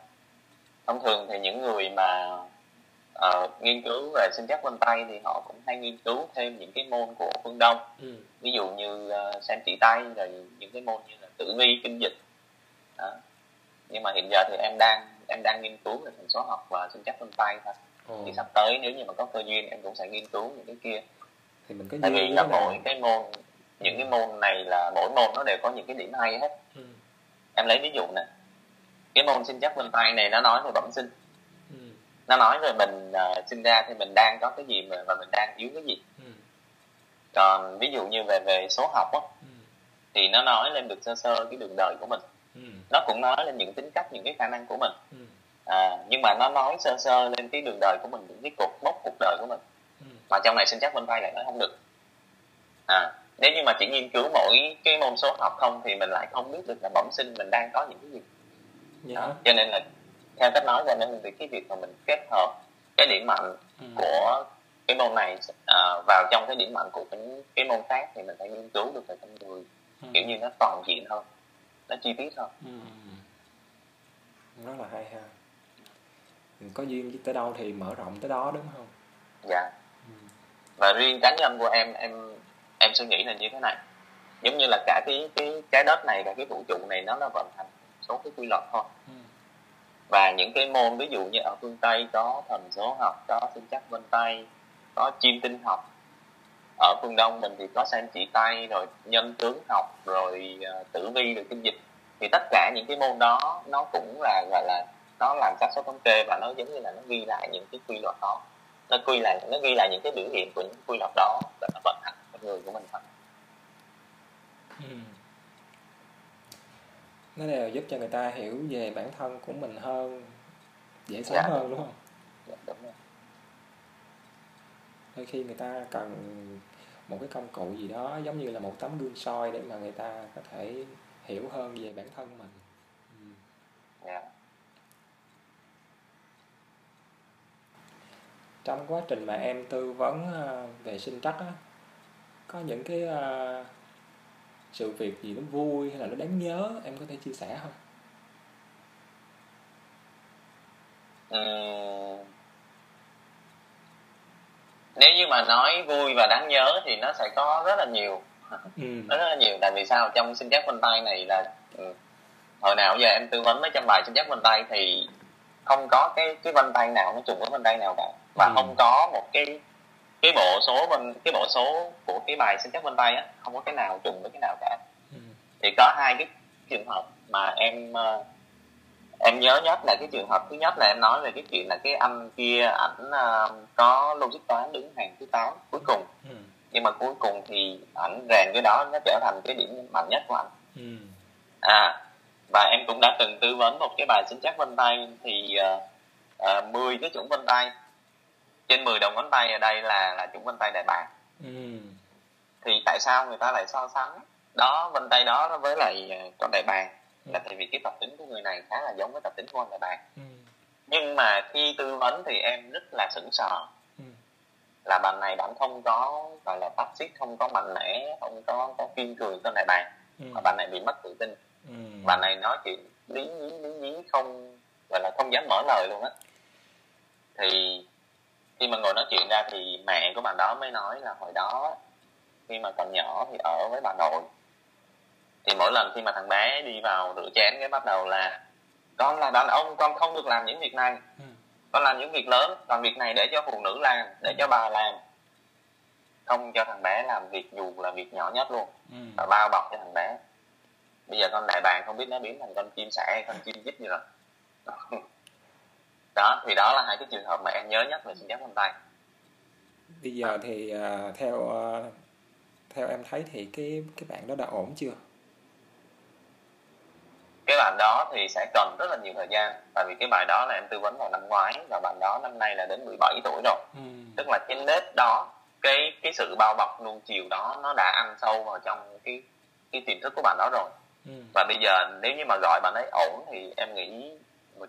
Thông thường thì những người mà uh, nghiên cứu về sinh chắc bên tay thì họ cũng hay nghiên cứu thêm những cái môn của phương Đông. Ừ. Ví dụ như uh, xem chỉ tay, rồi những cái môn như là tử vi, kinh dịch. Đó. Nhưng mà hiện giờ thì em đang em đang nghiên cứu về thần số học và sinh chắc bên tay thôi. Ừ. Thì sắp tới nếu như mà có cơ duyên em cũng sẽ nghiên cứu những cái kia. Thì mình có tại vì là mỗi cái môn, những cái môn này là mỗi môn nó đều có những cái điểm hay hết. Ừ. Em lấy ví dụ nè, cái môn sinh chắc bên tay này nó nói về bẩm sinh. Ừ. Nó nói về mình uh, sinh ra thì mình đang có cái gì mà, và mình đang yếu cái gì. Ừ. Còn ví dụ như về về số học á, ừ, thì nó nói lên được sơ sơ cái đường đời của mình. Ừ. Nó cũng nói lên những tính cách, những cái khả năng của mình. Ừ. À, nhưng mà nó nói sơ sơ lên cái đường đời của mình, những cái cột mốc cuộc đời của mình. Ừ. Mà trong này sinh chắc bên tay lại nói không được. À, nếu như mà chỉ nghiên cứu mỗi cái môn số học không thì mình lại không biết được là bẩm sinh mình đang có những cái gì. Dạ. Đó. Cho nên là theo cách nói ra nên thì cái việc mà mình kết hợp cái điểm mạnh ừ. của cái môn này uh, vào trong cái điểm mạnh của cái, cái môn khác thì mình phải nghiên cứu được về con người. Ừ. Kiểu như nó toàn diện hơn, nó chi tiết hơn. Ừ. Rất là hay ha. Mình có duyên tới đâu thì mở rộng tới đó đúng không? Dạ. Ừ. Và riêng cá nhân của em, em em suy nghĩ là như thế này, giống như là cả cái cái trái đất này, cả cái vũ trụ này nó là vận hành số cái quy luật thôi. Ừ. Và những cái môn ví dụ như ở phương Tây có thần số học, có sinh trắc bên tay, có chiêm tinh học, ở phương Đông mình thì có xem chỉ tay, rồi nhân tướng học, rồi tử vi, rồi kinh dịch, thì tất cả những cái môn đó nó cũng là gọi là nó làm xác suất thống kê, và nó giống như là nó ghi lại những cái quy luật đó, nó quy lại nó ghi lại những cái biểu hiện của những quy luật đó và nó vận hành người của mình thôi. Ừ. Nó đều giúp cho người ta hiểu về bản thân của mình hơn, dễ sống dạ, hơn đúng, đúng không? Dạ, đúng rồi. Đôi khi người ta cần một cái công cụ gì đó giống như là một tấm gương soi để mà người ta có thể hiểu hơn về bản thân mình. Ừ. Dạ. Trong quá trình mà em tư vấn về sinh trắc á, có những cái uh, sự việc gì nó vui hay là nó đáng nhớ em có thể chia sẻ không? Ừ. Nếu như mà nói vui và đáng nhớ thì nó sẽ có rất là nhiều. Ừ. Nó rất là nhiều. Tại vì sao? Trong sinh trắc vân tay này là hồi nào giờ em tư vấn mấy trăm bài sinh trắc vân tay thì không có cái cái vân tay nào nó trùng với vân tay nào cả, và ừ. không có một cái cái bộ số bên cái bộ số của cái bài sinh trắc bên tay á, không có cái nào trùng với cái nào cả. Ừ. Thì có hai cái trường hợp mà em em nhớ nhất, là cái trường hợp thứ nhất là em nói về cái chuyện là cái anh kia ảnh có logic toán đứng hàng thứ tám cuối cùng. Ừ. Nhưng mà cuối cùng thì ảnh rèn cái đó, nó trở thành cái điểm mạnh nhất của ảnh. Ừ. À, và em cũng đã từng tư vấn một cái bài sinh trắc bên tay thì uh, uh, mười cái chủng bên tay, trên mười đầu ngón tay ở đây là là chủng vân tay đại bàng. Ừ. Thì tại sao người ta lại so sánh đó vân tay đó với lại con đại bàng? ừ. là tại vì cái tập tính của người này khá là giống với tập tính của anh là bạn. ừ. Nhưng mà khi tư vấn thì em rất là sững sờ, ừ. là bạn này bạn không có gọi là phát xít, không có mạnh mẽ, không có có kiên cường trên đại bàn, ừ. mà bạn này bị mất tự tin, ừ. bạn này nói chuyện lý nhí lý nhí không gọi là không dám mở lời luôn á. Thì khi mà ngồi nói chuyện ra thì mẹ của bạn đó mới nói là hồi đó khi mà còn nhỏ thì ở với bà nội, thì mỗi lần khi mà thằng bé đi vào rửa chén cái bắt đầu là con là đàn ông, con không được làm những việc này, con làm những việc lớn, còn việc này để cho phụ nữ làm, để cho bà làm, không cho thằng bé làm việc dù là việc nhỏ nhất luôn, và bao bọc cho thằng bé. Bây giờ con đại bàng không biết nó biến thành con chim sẻ hay con chim chích gì rồi. Đó, thì đó là hai cái trường hợp mà em nhớ nhất về sinh giác vân tay. Bây giờ thì uh, theo uh, theo em thấy thì cái cái bạn đó đã ổn chưa? Cái bạn đó thì sẽ cần rất là nhiều thời gian, tại vì cái bạn đó là em tư vấn vào năm ngoái và bạn đó năm nay là đến mười bảy tuổi rồi. Ừ. Tức là cái nếp đó, cái cái sự bao bọc nuông chiều đó nó đã ăn sâu vào trong cái cái tiềm thức của bạn đó rồi. Ừ. Và bây giờ nếu như mà gọi bạn ấy ổn thì em nghĩ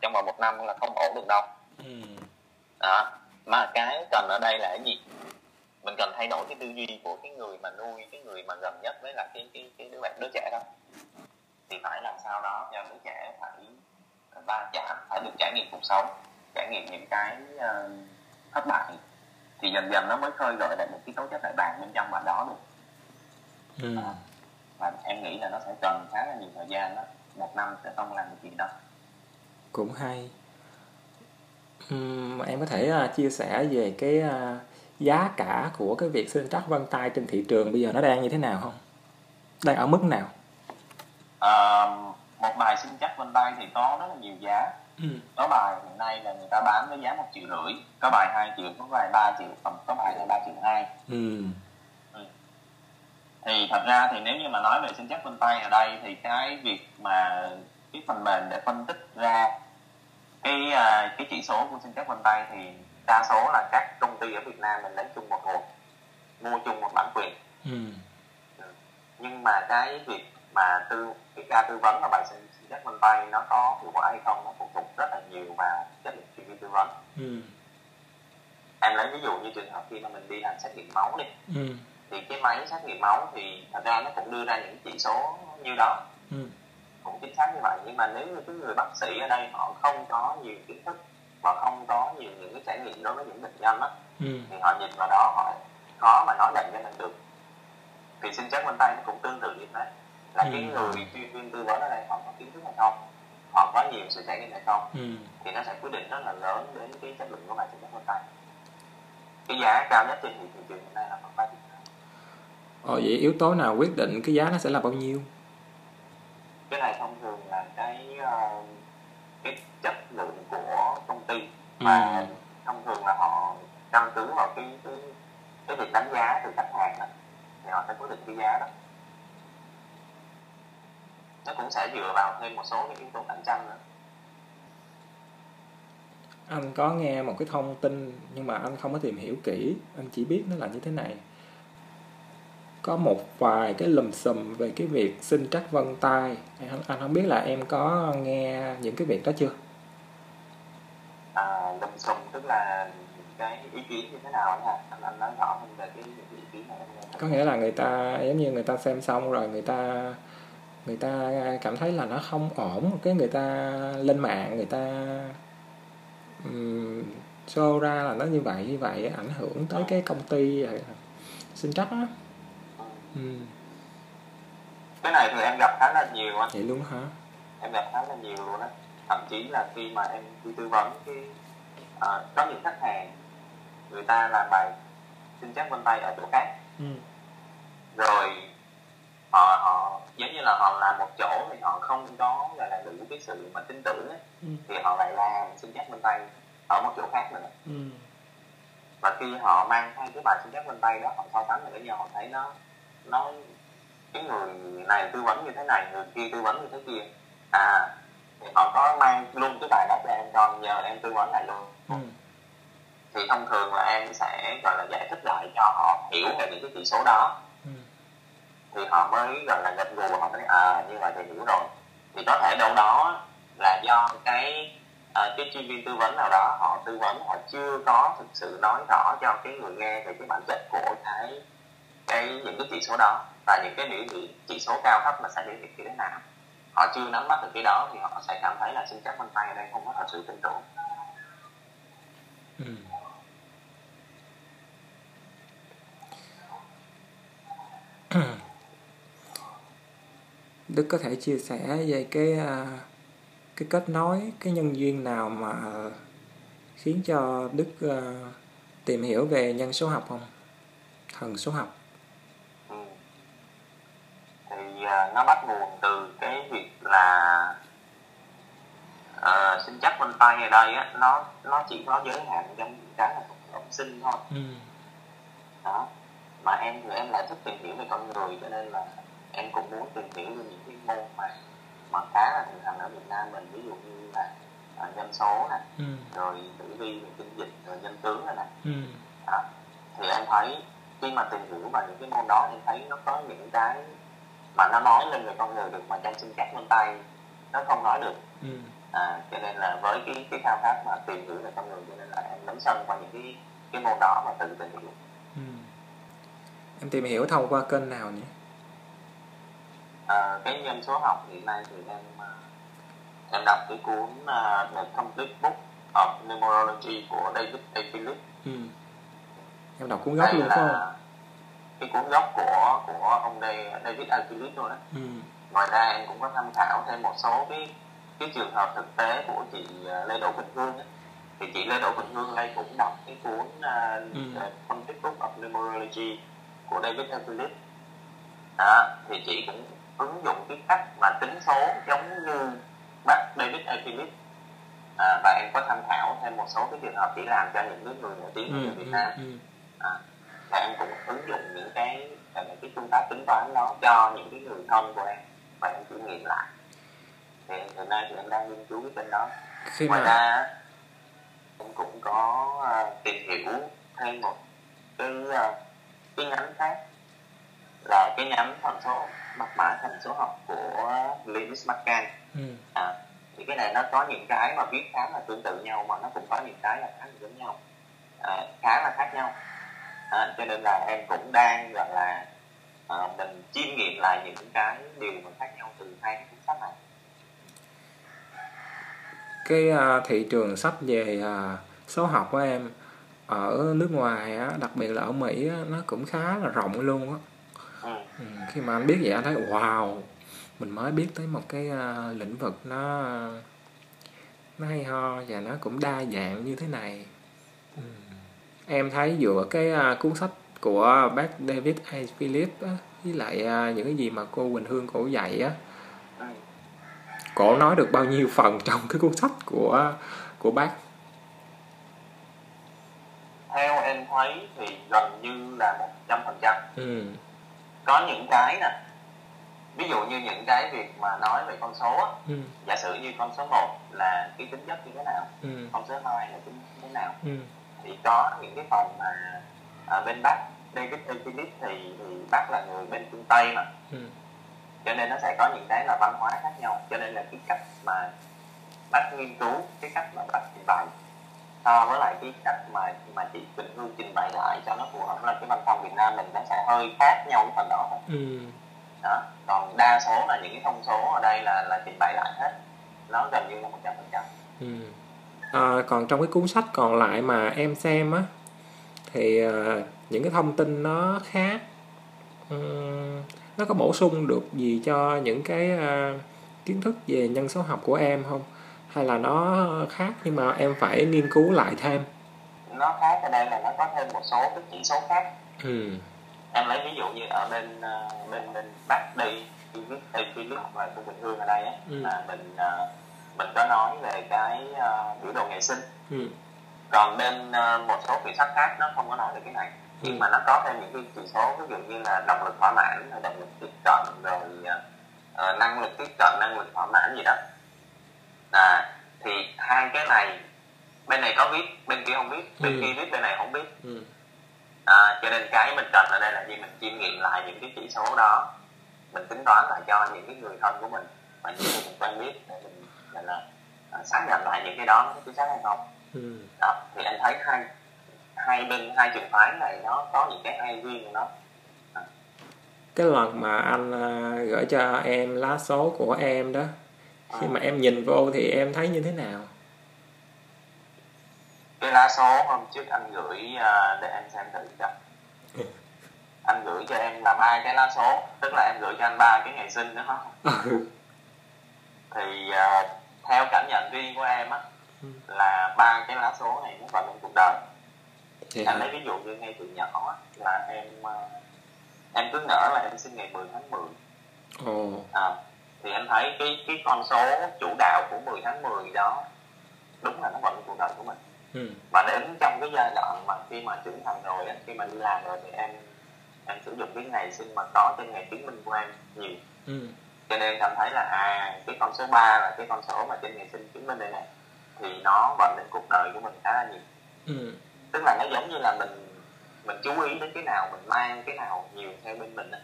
trong vòng một năm là không ổn được đâu. Ừ. Đó. Mà cái cần ở đây là cái gì? Mình cần thay đổi cái tư duy của cái người mà nuôi, cái người mà gần nhất với là cái cái cái đứa bạn đứa trẻ đó. Thì phải làm sao đó cho đứa trẻ phải va chạm, phải được trải nghiệm cuộc sống, trải nghiệm những cái uh, thất bại, thì dần dần nó mới khơi gợi lại một cái tố chất đại bàng bên trong bạn đó được. Ừ. À, và em nghĩ là nó sẽ cần khá là nhiều thời gian đó, một năm sẽ không làm được gì đâu. Cũng hay. Uhm, em có thể uh, chia sẻ về cái uh, giá cả của cái việc sinh trắc vân tay trên thị trường bây giờ nó đang như thế nào không? Đang ở mức nào? À, một bài sinh trắc vân tay thì có rất là nhiều giá. Ừ. Có bài hiện nay là người ta bán với giá một triệu rưỡi, có bài hai triệu, có bài ba triệu, có bài là ba triệu hai. Ừ. Ừ. Thì thật ra thì nếu như mà nói về sinh trắc vân tay ở đây thì cái việc mà cái phần mềm để phân tích ra cái cái chỉ số của sinh trắc vân tay thì đa số là các công ty ở Việt Nam mình lấy chung một hộp, mua chung một bản quyền. Ừ. Nhưng mà cái việc mà tư cái ca tư vấn và bài sinh trắc vân tay nó có hiệu quả hay không nó phụ thuộc rất là nhiều vào chất lượng chuyên viên tư vấn. Ừ. Em lấy ví dụ như trường hợp khi mà mình đi làm xét nghiệm máu đi, ừ. thì cái máy xét nghiệm máu thì thật ra nó cũng đưa ra những chỉ số như đó. Ừ. Cũng chính xác như vậy, nhưng mà nếu như cái người bác sĩ ở đây họ không có nhiều kiến thức và không có nhiều những cái trải nghiệm đối với những bệnh nhân á, ừ. thì họ nhìn vào đó họ khó mà nói định cho mình được. Thì sinh trắc vân tay cũng tương tự như thế, là ừ. cái người chuyên viên tư vấn ở đây họ có kiến thức hay không, họ có nhiều sự trải nghiệm hay không, ừ. thì nó sẽ quyết định rất là lớn đến cái chất lượng của bài sinh trắc vân tay. Cái giá cao nhất trên thị trường hiện nay là khoảng ba triệu. Ờ vậy yếu tố nào quyết định cái giá nó sẽ là bao nhiêu? Cái này thông thường là cái uh, cái chất lượng của công ty, và ừ. thông thường là họ căn cứ vào cái cái, cái việc đánh giá từ khách hàng đó, thì họ sẽ quyết định cái giá đó. Nó cũng sẽ dựa vào thêm một số cái yếu tố cạnh tranh nữa. Anh có nghe một cái thông tin nhưng mà anh không có tìm hiểu kỹ, anh chỉ biết nó là như thế này. Có một vài cái lùm xùm về cái việc sinh trắc vân tay, anh, anh không biết là em có nghe những cái việc đó chưa? À, lùm xùm tức là cái ý kiến như thế nào hả? Anh, anh nói rõ hơn về cái ý kiến này. Có nghĩa là người ta giống như người ta xem xong rồi người ta người ta cảm thấy là nó không ổn, cái người ta lên mạng người ta um, show ra là nó như vậy như vậy ảnh hưởng tới cái công ty sinh trắc á. Ừ. Cái này thì em gặp khá là nhiều anh. Vậy luôn hả? Em gặp khá là nhiều luôn á. Thậm chí là khi mà em đi tư vấn cái à, có những khách hàng người ta làm bài sinh trắc vân tay ở chỗ khác, ừ. rồi họ họ giống như là họ làm một chỗ thì họ không có gọi là đủ cái sự mà tin tưởng ấy, ừ. thì họ lại làm sinh trắc vân tay ở một chỗ khác nữa. Ừ. Và khi họ mang hai cái bài sinh trắc vân tay đó họ so sánh lại với nhau, họ thấy nó nó cái người này tư vấn như thế này, người kia tư vấn như thế kia, à thì họ có mang luôn cái bài đó cho em, cho nhờ em tư vấn lại luôn. Ừ. Thì thông thường là em sẽ gọi là giải thích lại cho họ hiểu về những cái chỉ số đó, ừ. thì họ mới gọi là gật gù, họ mới à như vậy thì hiểu rồi, thì có thể đâu đó là do cái uh, cái chuyên viên tư vấn nào đó họ tư vấn họ chưa có thực sự nói rõ cho cái người nghe về cái bản chất của cái cái những cái chỉ số đó và những cái biểu hiện chỉ số cao thấp mà sẽ biểu hiện như thế nào. Họ chưa nắm bắt được cái đó thì họ sẽ cảm thấy là sinh chắc vân tay ở đây không có thật sự tin tưởng. Ừ. Đức có thể chia sẻ về cái cái kết nối, cái nhân duyên nào mà khiến cho Đức uh, tìm hiểu về nhân số học không? Thần số học. Ừ. Thì uh, nó bắt nguồn từ cái việc là uh, sinh chắc vân tay ở đây á, nó nó chỉ có giới hạn trong cái là cộng sinh thôi. Ừ. Đó. Mà em người em lại thích tìm hiểu về con người cho nên là em cũng muốn tìm hiểu về những cái môn mà mà khá là thường hành ở Việt Nam mình, ví dụ như là uh, dân số này, ừ. rồi tử vi, rồi kinh dịch, rồi nhân tướng này, này. Ừ. Đó. Thì em thấy khi mà tìm hiểu vào những cái môn đó em thấy nó có những cái mà nó nói lên về con người được mà trong sinh chắc vân tay nó không nói được. Ừ. À, cho nên là với cái cái khao khát mà tìm hiểu về con người cho nên là em lấn sân qua những cái cái môn đó mà tự tìm hiểu. Ừ. Em tìm hiểu thông qua kênh nào nhỉ? À, cái nhân số học hiện nay thì em em đọc cái cuốn uh, The Complete Book of Numerology của David A. Phillips. Ừ. Em đọc cuốn gốc đây luôn phải không? Cái cuốn gốc của của ông David A. Phillips luôn đó. Ừ. Ngoài ra em cũng có tham khảo thêm một số cái cái trường hợp thực tế của chị Lê Đậu Vịnh Hương đó. Thì chị Lê Đậu Vịnh Hương đây cũng đọc cái cuốn uh, ừ. The Complete Book of Numerology của David A. Phillips. Đó, thì chị cũng ứng dụng cái cách mà tính số giống như bác David A. Phillips, à, và em có tham khảo thêm một số cái trường hợp chỉ làm cho những người nổi tiếng ở ừ, Việt Nam, ừ, ừ. À, và em cũng ứng dụng những cái những cái phương pháp tính toán đó cho những cái người thân của em và em thử nghiệm lại. Thì hiện nay thì em đang nghiên cứu cái kênh đó. Khi ngoài mà... ra em cũng có uh, tìm hiểu thêm một cái uh, cái nhánh khác là cái nhánh thần số mặt mã thành số học của Lewis McCann. Ừ. À, thì cái này nó có những cái mà viết khá là tương tự nhau mà nó cũng có những cái là khá là giống nhau, à, khá là khác nhau. À, cho nên là em cũng đang gọi là à, mình chiêm nghiệm lại những cái điều mà khác nhau từ hai cái cuốn sách này. Cái uh, thị trường sách về uh, số học của em ở nước ngoài á, đặc biệt là ở Mỹ á, nó cũng khá là rộng luôn á. Ừ, khi mà anh biết vậy anh thấy wow, mình mới biết tới một cái uh, lĩnh vực nó nó hay ho và nó cũng đa dạng như thế này. Ừ. Em thấy dựa cái uh, cuốn sách của bác David A. Phillips á, với lại uh, những cái gì mà cô Quỳnh Hương cổ dạy á, cổ nói được bao nhiêu phần trong cái cuốn sách của của bác? Theo em thấy thì gần như là một trăm phần trăm. Ừ. Có những cái nè, ví dụ như những cái việc mà nói về con số á, ừ. giả sử như con số một là cái tính chất như thế nào, ừ. con số hai là tính như thế nào, ừ. thì có những cái phần mà à, bên Bắc David A. Phillips thì, thì Bắc là người bên phương Tây mà, ừ. cho nên nó sẽ có những cái là văn hóa khác nhau, cho nên là cái cách mà Bắc nghiên cứu, cái cách mà Bắc trình bày so với lại cái cách mà mà chị Bình Hương trình bày lại cho nó phù hợp là cái văn phòng Việt Nam mình nó sẽ hơi khác nhau cái phần đó thôi. Ừ. Đó, còn đa số là những cái thông số ở đây là là trình bày lại hết, nó gần như là một trăm phần trăm. Còn trong cái cuốn sách còn lại mà em xem á, thì uh, những cái thông tin nó khác, um, nó có bổ sung được gì cho những cái uh, kiến thức về nhân số học của em không? Hay là nó khác nhưng mà em phải nghiên cứu lại thêm? Nó khác ở đây là nó có thêm một số cái chỉ số khác. Ừ. Em lấy ví dụ như ở bên bên bên Bắc đi, David Phillips và cô Bình Hương ở đây á, ừ. là mình mình có nói về cái biểu đồ ngày sinh. Ừ. Còn bên một số quyển sách khác nó không có nói về cái này, ừ. nhưng mà nó có thêm những cái chỉ số ví dụ như là động lực thỏa mãn, động lực tiếp cận, rồi uh, năng lực tiếp cận, năng lực thỏa mãn gì đó. À, thì hai cái này bên này có viết, bên kia không viết, bên ừ. kia viết, bên này không biết. Ừ. À, cho nên cái mình cần ở đây là gì, mình chiêm nghiệm lại những cái chỉ số đó, mình tính toán lại cho những cái người thân của mình mà những người mình quen biết để mình là, là, là xác nhận lại những cái đó có chính xác hay không. Ừ. Đó, thì anh thấy hai hai bên hai trường phái này nó có những cái hay riêng của nó. À. Cái lần mà anh gửi cho em lá số của em đó, à. khi mà em nhìn vô thì em thấy như thế nào? Cái lá số hôm trước anh gửi để em xem thử cho. Ừ. Anh gửi cho em là ba cái lá số, tức là em gửi cho anh ba cái ngày sinh nữa. Ừ. Thì uh, theo cảm nhận riêng của em á, ừ. là ba cái lá số này nó vào trong cuộc đời. Vậy anh hả? Lấy ví dụ như ngay từ nhỏ á, là em uh, em cứ ngỡ là em sinh ngày mười tháng mười. Ồ. À, thì em thấy cái cái con số chủ đạo của mười tháng mười đó đúng là nó vào trong cuộc đời của mình. Ừ. Và đến trong cái giai đoạn mà khi mà trưởng thành rồi, khi mà đi làm rồi thì em em sử dụng cái ngày sinh mà có trên ngày chứng minh của em nhiều. Ừ. Cho nên em cảm thấy là à, cái con số ba là cái con số mà trên ngày sinh chứng minh đây này thì nó vận đến cuộc đời của mình khá là nhiều. Ừ. Tức là nó giống như là mình mình chú ý đến cái nào, mình mang cái nào nhiều theo bên mình ấy,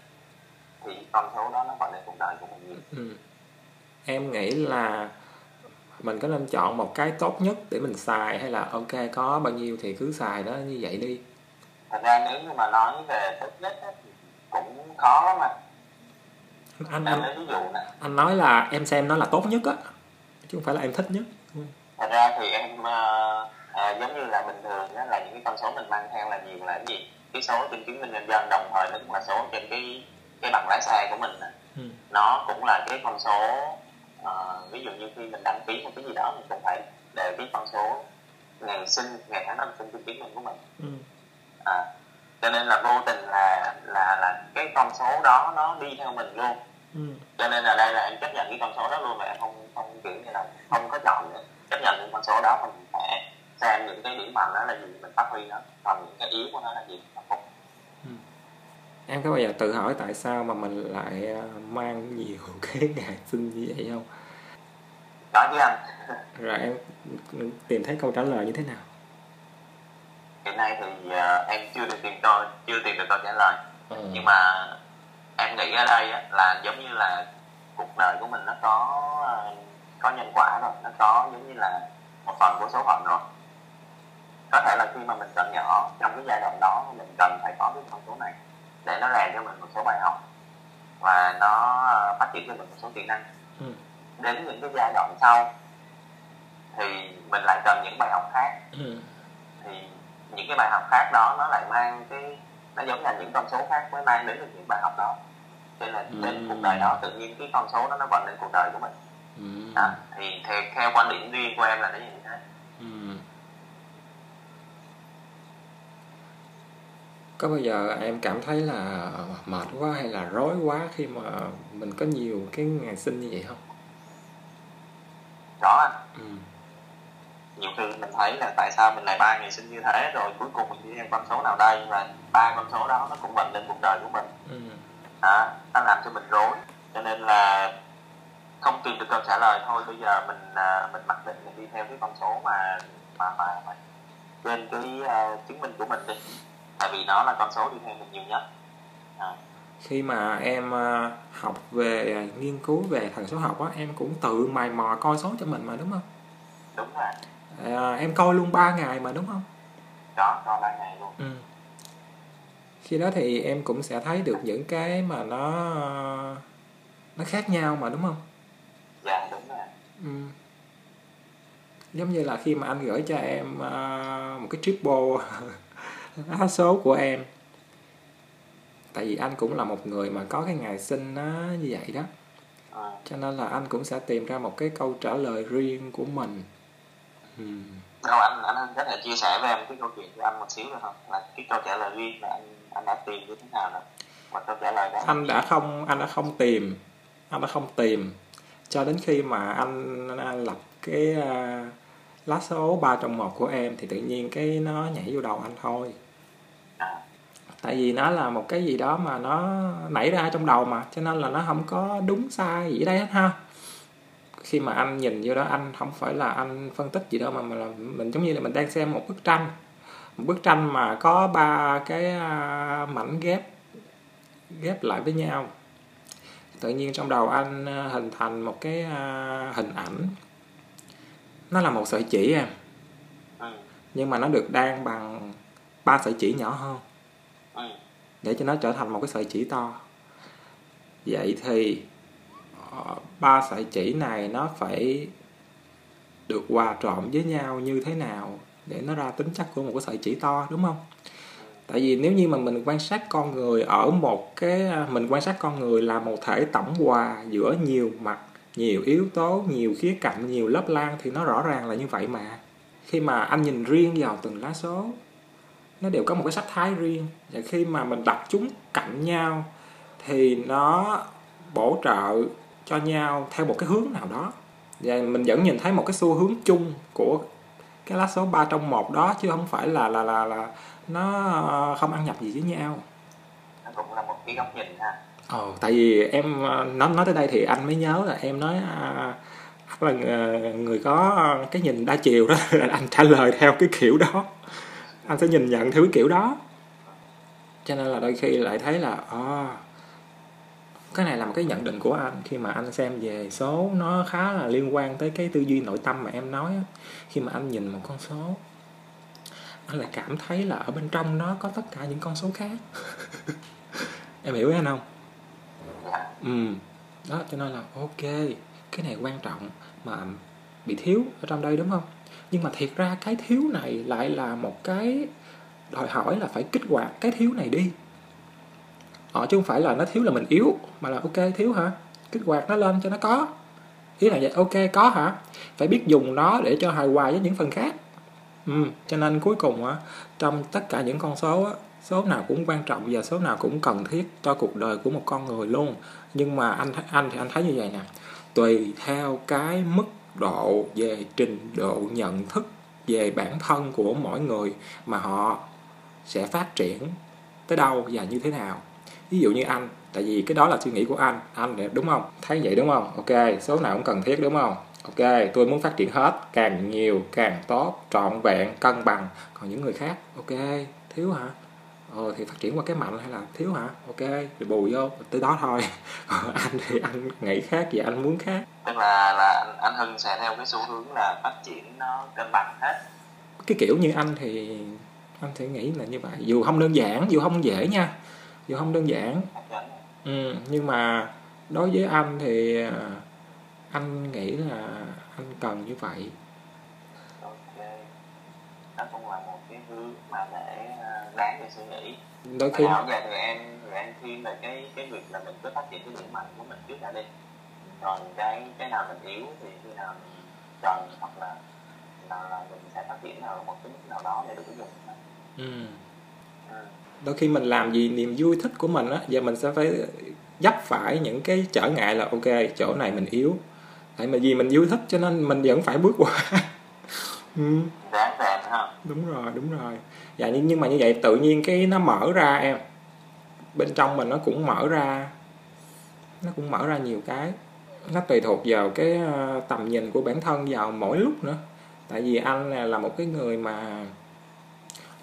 thì con số đó nó vận đến cuộc đời của mình nhiều. Ừ. Em nghĩ là mình có nên chọn một cái tốt nhất để mình xài, hay là ok có bao nhiêu thì cứ xài đó như vậy đi? Thật ra nếu như mà nói về tốt nhất ấy, cũng khó lắm mà. Anh, anh, anh nói là em xem nó là tốt nhất á, chứ không phải là em thích nhất. Thật ra thì em uh, uh, giống như là bình thường đó, là những cái con số mình mang theo là nhiều là cái gì? Cái số trên chứng minh nhân dân, đồng thời nó cũng là số trên cái, cái bằng lái xe của mình. Ừ. Nó cũng là cái con số. Uh, ví dụ như khi mình đăng ký một cái gì đó mình cũng phải để cái con số ngày sinh, ngày tháng năm sinh trên chứng minh của mình. Ừ. À, cho nên là vô tình là là là cái con số đó nó đi theo mình luôn. Ừ. Cho nên là đây là em chấp nhận cái con số đó luôn, và em không không kiểu như là không có chọn nữa, chấp nhận những con số đó. Mình sẽ xem những cái điểm mạnh đó là gì, mình phát huy nó, còn những cái yếu của nó là gì. Ừ. Em có bao giờ tự hỏi tại sao mà mình lại mang nhiều cái ngày sinh như vậy không? Đó chứ anh. Rồi em tìm thấy câu trả lời như thế nào? Hiện nay thì uh, em chưa được tìm câu, chưa tìm được câu trả lời. Ừ. Nhưng mà em nghĩ ở đây á, là giống như là cuộc đời của mình nó có uh, có nhân quả rồi, nó có giống như là một phần của số phận rồi. Có thể là khi mà mình còn nhỏ, trong cái giai đoạn đó mình cần phải có cái con số này để nó rèn cho mình một số bài học và nó uh, phát triển cho mình một số kỹ năng. Ừ. Đến những cái giai đoạn sau thì mình lại cần những bài học khác. Ừ. Thì những cái bài học khác đó nó lại mang cái, nó giống như những con số khác mới mang đến được những bài học đó. Cho nên là đến ừ. cuộc đời đó tự nhiên cái con số đó nó vận đến cuộc đời của mình. Ừ. À, thì theo, theo quan điểm riêng của em là nó như thế. Ừ. Có bao giờ em cảm thấy là mệt quá hay là rối quá khi mà mình có nhiều cái ngày sinh như vậy không? Rõ anh. Ừ. Nhiều khi mình thấy là tại sao mình lại ba ngày sinh như thế, rồi cuối cùng mình đi theo con số nào đây, và ba con số đó nó cũng vận lên cuộc đời của mình. Ừ. À, nó làm cho mình rối, cho nên là không tìm được câu trả lời. Thôi bây giờ mình mình mặc định mình đi theo cái con số mà mà mà, mà trên cái uh, chứng minh của mình đi, tại vì nó là con số đi theo mình nhiều nhất. À. Khi mà em uh, học về nghiên cứu về thần số học á, em cũng tự mày mò coi số cho mình mà đúng không? Đúng rồi. À, em coi luôn ba ngày mà đúng không? Đó, coi ba ngày luôn. Ừ. Khi đó thì em cũng sẽ thấy được những cái mà nó nó khác nhau mà đúng không? Dạ đúng rồi. Ừ. Giống như là khi mà anh gửi cho em uh, một cái triple lá số của em, tại vì anh cũng là một người mà có cái ngày sinh nó như vậy đó. À. Cho nên là anh cũng sẽ tìm ra một cái câu trả lời riêng của mình. Hmm. Đâu anh, anh có thể chia sẻ với em cái câu chuyện của anh một xíu được không? Là cái câu trả lời riêng là anh, anh đã tìm như thế nào rồi? Mà câu trả lời đó anh đã không, anh đã không tìm, anh đã không tìm cho đến khi mà anh, anh lập cái uh, lá số ba trong một của em thì tự nhiên cái nó nhảy vô đầu anh thôi. À. Tại vì nó là một cái gì đó mà nó nảy ra trong đầu mà, cho nên là nó không có đúng sai gì ở đây hết ha. Khi mà anh nhìn vô đó, anh không phải là anh phân tích gì đâu, mà mình, mình giống như là mình đang xem một bức tranh, một bức tranh mà có ba cái mảnh ghép ghép lại với nhau. tự nhiên trong đầu anh hình thành một cái hình ảnh, nó là một sợi chỉ em, nhưng mà nó được đan bằng ba sợi chỉ nhỏ hơn để cho nó trở thành một cái sợi chỉ to. Vậy thì ba sợi chỉ này nó phải được hòa trộn với nhau như thế nào để nó ra tính chất của một cái sợi chỉ to, đúng không? Tại vì nếu như mà mình quan sát con người ở một cái, mình quan sát con người là một thể tổng hòa giữa nhiều mặt, nhiều yếu tố, nhiều khía cạnh, nhiều lớp lang, thì nó rõ ràng là như vậy mà. Khi mà anh nhìn riêng vào từng lá số, nó đều có một cái sắc thái riêng, và khi mà mình đặt chúng cạnh nhau thì nó bổ trợ cho nhau theo một cái hướng nào đó, và mình vẫn nhìn thấy một cái xu hướng chung của cái lá số ba trong một đó, chứ không phải là là là là nó không ăn nhập gì với nhau. Nó cũng là một cái góc nhìn ha. Ồ, tại vì em nói nói tới đây thì anh mới nhớ là em nói à, là người có cái nhìn đa chiều đó, là anh trả lời theo cái kiểu đó, anh sẽ nhìn nhận theo cái kiểu đó, cho nên là đôi khi lại thấy là à, cái này là một cái nhận định của anh khi mà anh xem về số, nó khá là liên quan tới cái tư duy nội tâm mà em nói. Khi mà anh nhìn một con số, anh lại cảm thấy là ở bên trong nó có tất cả những con số khác. Em hiểu anh không? Ừ. Đó, cho nên là ok, cái này quan trọng mà bị thiếu ở trong đây, đúng không? Nhưng mà thiệt ra cái thiếu này lại là một cái đòi hỏi là phải kích hoạt cái thiếu này đi. Ờ, chứ không phải là nó thiếu là mình yếu, mà là ok, thiếu hả? Kích hoạt nó lên cho nó có. Ý là vậy, ok, có hả? Phải biết dùng nó để cho hài hòa với những phần khác. Ừ, cho nên cuối cùng á, trong tất cả những con số á, số nào cũng quan trọng và số nào cũng cần thiết cho cuộc đời của một con người luôn. Nhưng mà anh anh thì anh thấy như vậy nè, tùy theo cái mức độ về trình độ nhận thức về bản thân của mỗi người mà họ sẽ phát triển tới đâu và như thế nào. Ví dụ như anh, tại vì cái đó là suy nghĩ của anh, anh đẹp đúng không? Thấy vậy đúng không? Ok, số nào cũng cần thiết đúng không? Ok, tôi muốn phát triển hết, càng nhiều càng tốt, trọn vẹn, cân bằng. Còn những người khác, ok, thiếu hả? Ờ, thì phát triển qua cái mạnh hay là thiếu hả? Ok, thì bù vô, tới đó thôi. Còn anh thì anh nghĩ khác, và anh muốn khác. Tức là, là anh Hưng sẽ theo cái xu hướng là phát triển nó cân bằng hết. Cái kiểu như anh thì anh sẽ nghĩ là như vậy, dù không đơn giản, dù không dễ nha, dù không đơn giản. Ừ, nhưng mà đối với anh thì anh nghĩ là anh cần như vậy. Ok, đó cũng là một cái hướng mà để đáng để suy nghĩ. Đôi khi nói về người em, người em khuyên là cái cái việc là mình cứ phát triển cái điểm mạnh của mình trước đã đi, còn cái cái nào mình yếu thì khi nào mình cần hoặc là là, là mình sẽ phát triển ở một cái mức nào đó để được dùng. Ừ. Ừ. Đôi khi mình làm gì niềm vui thích của mình á, và mình sẽ phải dấp phải những cái trở ngại là ok, chỗ này mình yếu, tại vì mình yêu thích cho nên mình vẫn phải bước qua. Ừ. Đáng rèn ha. Đúng rồi, đúng rồi. Dạ, nhưng, nhưng mà như vậy tự nhiên cái nó mở ra em, bên trong mình nó cũng mở ra, nó cũng mở ra nhiều cái. Nó tùy thuộc vào cái tầm nhìn của bản thân vào mỗi lúc nữa. Tại vì anh là một cái người mà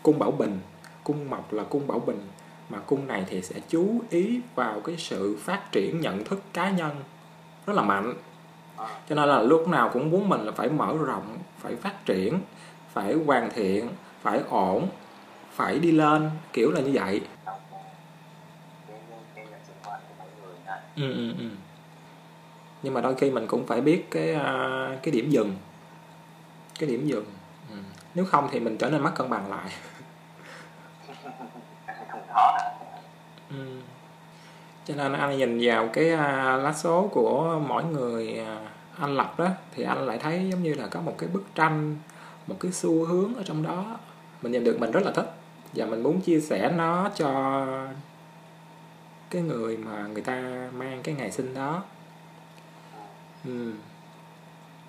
cung Bảo Bình, cung mộc là cung Bảo Bình, mà cung này thì sẽ chú ý vào cái sự phát triển nhận thức cá nhân rất là mạnh, cho nên là lúc nào cũng muốn mình là phải mở rộng, phải phát triển, phải hoàn thiện, phải ổn, phải đi lên, kiểu là như vậy. Ừ, ừ, ừ. Nhưng mà đôi khi mình cũng phải biết cái cái điểm dừng, cái điểm dừng. Ừ. Nếu không thì mình trở nên mất cân bằng lại. Ừ. Cho nên anh nhìn vào cái lá số của mỗi người anh lập đó, thì anh lại thấy giống như là có một cái bức tranh, một cái xu hướng ở trong đó. Mình nhìn được mình rất là thích, và mình muốn chia sẻ nó cho cái người mà người ta mang cái ngày sinh đó. Ừ.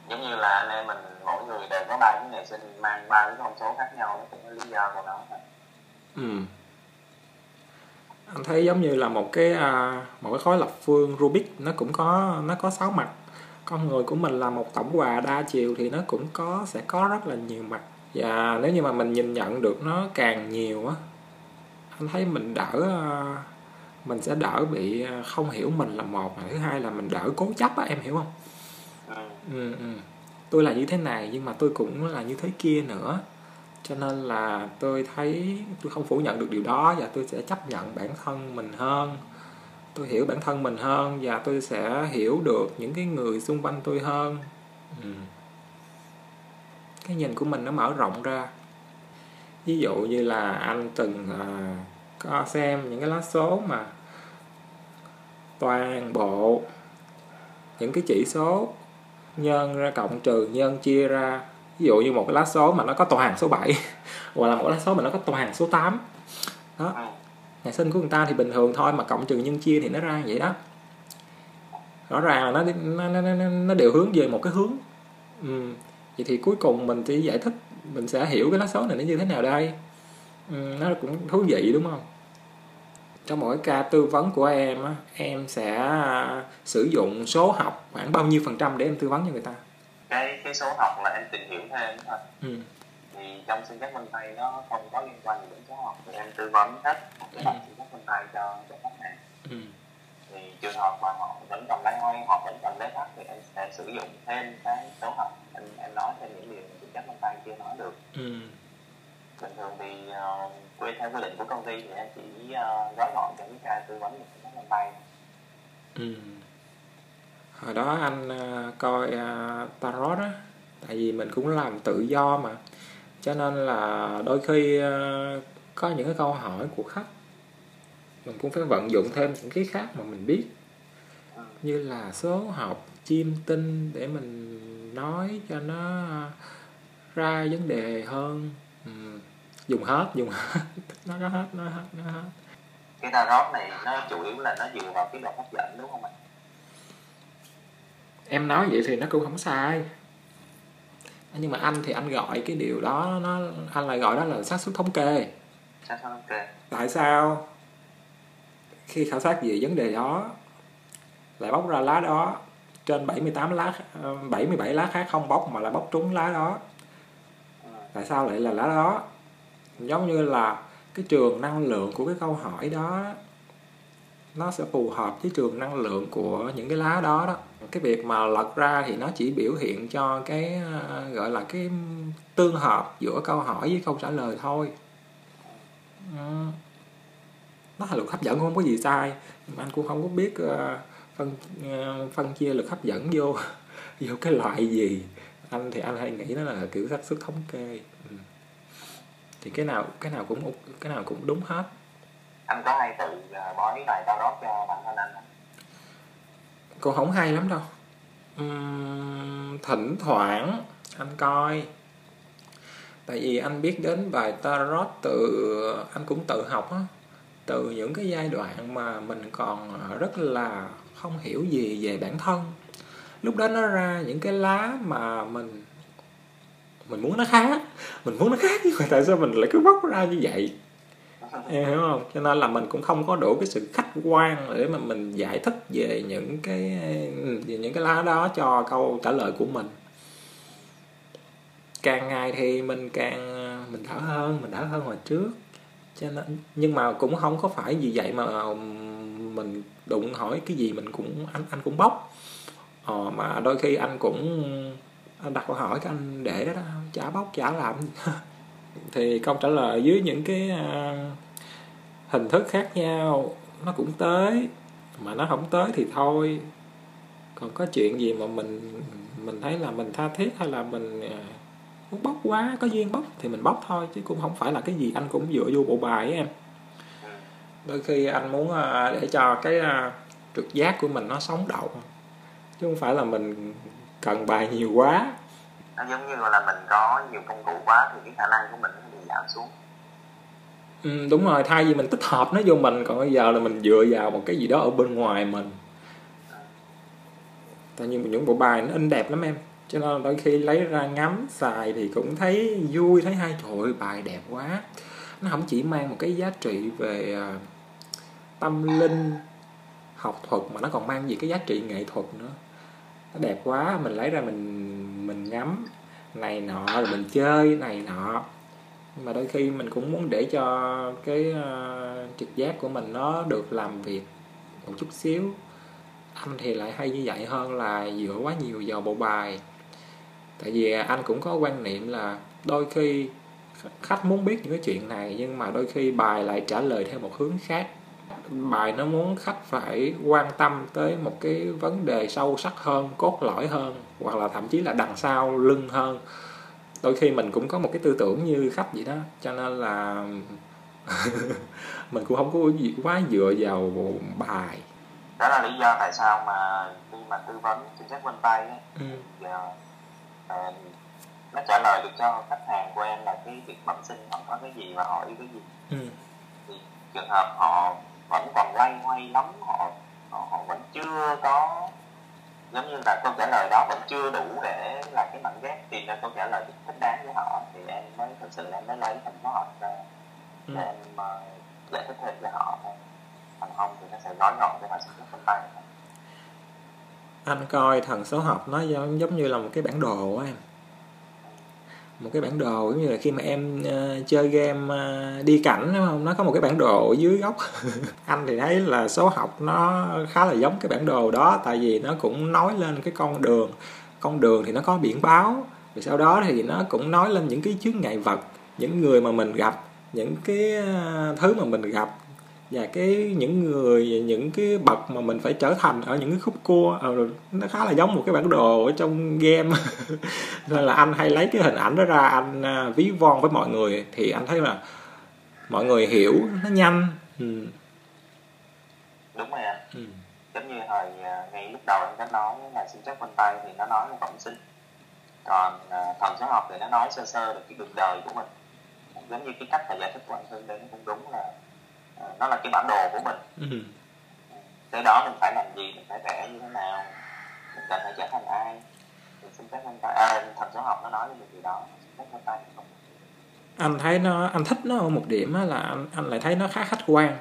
Giống như là anh em mình mỗi người đều có ba cái ngày sinh, mang ba cái con số khác nhau, nó cũng có lý do của nó. Ừ. Anh thấy giống như là một cái à, một cái khối lập phương Rubik, nó cũng có nó có sáu mặt. Con người của mình là một tổng hòa đa chiều thì nó cũng có sẽ có rất là nhiều mặt, và nếu như mà mình nhìn nhận được nó càng nhiều á, anh thấy mình đỡ mình sẽ đỡ bị không hiểu mình là một, thứ hai là mình đỡ cố chấp á, em hiểu không? ừ, ừ. Tôi là như thế này nhưng mà tôi cũng là như thế kia nữa, cho nên là tôi thấy tôi không phủ nhận được điều đó và tôi sẽ chấp nhận bản thân mình hơn, tôi hiểu bản thân mình hơn và tôi sẽ hiểu được những cái người xung quanh tôi hơn. ừ. Cái nhìn của mình nó mở rộng ra. Ví dụ như là anh từng à, có xem những cái lá số mà toàn bộ những cái chỉ số nhân ra cộng trừ nhân chia ra, ví dụ như một cái lá số mà nó có toàn số bảy hoặc là một cái lá số mà nó có toàn số tám đó, ngày sinh của người ta thì bình thường thôi mà cộng trừ nhân chia thì nó ra vậy đó, rõ ràng là nó, nó, nó, nó đều hướng về một cái hướng. ừ. Vậy thì cuối cùng mình chỉ giải thích, mình sẽ hiểu cái lá số này nó như thế nào đây. Ừ, nó cũng thú vị đúng không? Trong mỗi ca tư vấn của em á, em sẽ sử dụng số học khoảng bao nhiêu phần trăm để em tư vấn cho người ta? Cái cái số học là em tìm hiểu thêm thôi. Ừ. Thì trong sinh chắc vân tay nó không có liên quan gì đến số học, thì em tư vấn hết một cái tập sinh chắc vân tay cho cho khách hàng. Ừ. Thì trường hợp mà họ vẫn còn lay hoay, họ vẫn còn bế tắc thì em sẽ sử dụng thêm cái số học. Em, em nói thêm những điều sinh chắc vân tay chưa nói được. Ừ. Bình thường thì uh, quay theo quy định của công ty thì em chỉ uh, gói gọn những cái tư vấn những cái bàn tay. Ừ. Hồi đó anh uh, coi uh, tarot á, tại vì mình cũng làm tự do mà, cho nên là đôi khi uh, có những cái câu hỏi của khách mình cũng phải vận dụng thêm những cái khác mà mình biết, ừ. như là số học, chiêm tinh để mình nói cho nó ra vấn đề hơn. Ừ. Dùng hết, dùng hết, nó nó hết, nó hết, nó hết. Cái tarot này nó chủ yếu là nó dựa vào cái luật hấp dẫn đúng không anh? Em nói vậy thì nó cũng không sai. Nhưng mà anh thì anh gọi cái điều đó, nó anh lại gọi đó là xác suất thống kê. Xác suất thống kê. Tại sao khi khảo sát về vấn đề đó lại bóc ra lá đó trên bảy mươi tám lá, bảy mươi bảy lá khác không bóc mà lại bóc trúng lá đó? Tại sao lại là lá đó? Giống như là cái trường năng lượng của cái câu hỏi đó nó sẽ phù hợp với trường năng lượng của những cái lá đó đó. Cái việc mà lật ra thì nó chỉ biểu hiện cho cái gọi là cái tương hợp giữa câu hỏi với câu trả lời thôi. Nó là luật hấp dẫn, không có gì sai. Mà anh cũng không có biết phân, phân chia luật hấp dẫn vô, vô cái loại gì. Anh thì anh hay nghĩ nó là kiểu xác suất thống kê. ừ. Thì cái nào cái nào cũng cái nào cũng đúng hết. Anh có hay tự bói bài tarot cho bản thân anh không? Cũng không hay lắm đâu. Uhm, thỉnh thoảng anh coi, tại vì anh biết đến bài tarot từ anh cũng tự học á, từ những cái giai đoạn mà mình còn rất là không hiểu gì về bản thân. Lúc đó nó ra những cái lá mà mình mình muốn nó khác, mình muốn nó khác nhưng mà tại sao mình lại cứ bóc ra như vậy, em hiểu không? Cho nên là mình cũng không có đủ cái sự khách quan để mà mình giải thích về những cái về những cái lá đó cho câu trả lời của mình. Càng ngày thì mình càng mình đỡ hơn, mình đỡ hơn hồi trước. Cho nên nhưng mà cũng không có phải vì vậy mà mình đụng hỏi cái gì mình cũng anh anh cũng bóc. Ờ, mà đôi khi anh cũng anh đặt câu hỏi cái anh để đó, đó chả bóc chả làm thì câu trả lời dưới những cái uh, hình thức khác nhau nó cũng tới, mà nó không tới thì thôi. Còn có chuyện gì mà mình mình thấy là mình tha thiết hay là mình uh, muốn bóc quá, có duyên bóc thì mình bóc thôi, chứ cũng không phải là cái gì anh cũng dựa vô bộ bài ấy, em. Đôi khi anh muốn uh, để cho cái uh, trực giác của mình nó sống động, chứ không phải là mình cần bài nhiều quá. Nó giống như là mình có nhiều công cụ quá thì cái khả năng của mình nó bị giảm xuống. Ừ, đúng rồi, thay vì mình tích hợp nó vô mình, còn bây giờ là mình dựa vào một cái gì đó ở bên ngoài mình. ừ. Tại vì những bộ bài nó in đẹp lắm em, cho nên đôi khi lấy ra ngắm xài thì cũng thấy vui, thấy hay, trời ơi bài đẹp quá. Nó không chỉ mang một cái giá trị về tâm linh học thuật mà nó còn mang gì cái giá trị nghệ thuật nữa. Nó đẹp quá, mình lấy ra mình mình ngắm này nọ rồi mình chơi này nọ. mà đôi khi mình cũng muốn để cho cái uh, trực giác của mình nó được làm việc một chút xíu. Anh thì lại hay như vậy hơn là dựa quá nhiều vào bộ bài, tại vì anh cũng có quan niệm là đôi khi khách muốn biết những cái chuyện này nhưng mà đôi khi bài lại trả lời theo một hướng khác. Bài nó muốn khách phải quan tâm tới một cái vấn đề sâu sắc hơn, cốt lõi hơn, hoặc là thậm chí là đằng sau lưng hơn. Đôi khi mình cũng có một cái tư tưởng như khách vậy đó, cho nên là mình cũng không có quá dựa vào bài. Đó là lý do tại sao mà khi mà tư vấn chính sách vân tay ấy, ừ. là, à, nó trả lời được cho khách hàng của em là cái việc bẩm sinh không có cái gì và hỏi cái gì. Ừ. Thì trường hợp họ vẫn còn loay hoay lắm, họ, họ, họ vẫn chưa có, giống như là câu trả lời đó vẫn chưa đủ để là cái mảnh ghép tìm ra câu trả lời thích đáng với họ, thì em mới thực sự em mới lấy thành phố họ ra để ừ. em giải thích thêm cho họ. Còn không thì nó sẽ nói ngọn cho họ sẽ rất phân tay. Anh coi thần số học nó giống như là một cái bản đồ á em, một cái bản đồ giống như là khi mà em uh, chơi game uh, đi cảnh đúng không, nó có một cái bản đồ ở dưới góc. Anh thì thấy là số học nó khá là giống cái bản đồ đó, tại vì nó cũng nói lên cái con đường, con đường thì nó có biển báo, rồi sau đó thì nó cũng nói lên những cái chướng ngại vật, những người mà mình gặp, những cái thứ mà mình gặp, và cái những người, những cái bậc mà mình phải trở thành ở những cái khúc cua. Ừ, nó khá là giống một cái bản đồ ở trong game. Nên là anh hay lấy cái hình ảnh đó ra anh ví von với mọi người, thì anh thấy là mọi người hiểu nó nhanh. Ừ. Đúng rồi anh. Ừ. Giống như hồi ngày lúc đầu anh đã nói là sinh chất vân tay thì nó nói là cộng sinh, còn thần số học thì nó nói sơ sơ được cái đường đời của mình. Giống như cái cách mà giải thích của anh Hương đây cũng đúng là nó là cái bản đồ của mình. Ừ. Tới đó mình phải làm gì, mình phải vẽ như thế nào, mình cần phải trở thành ai, mình xin phép anh ta. À, thần số học nó nói với mình gì đó, mình xin phép anh ta. Anh thấy nó, anh thích nó ở một điểm là anh, anh lại thấy nó khá khách quan.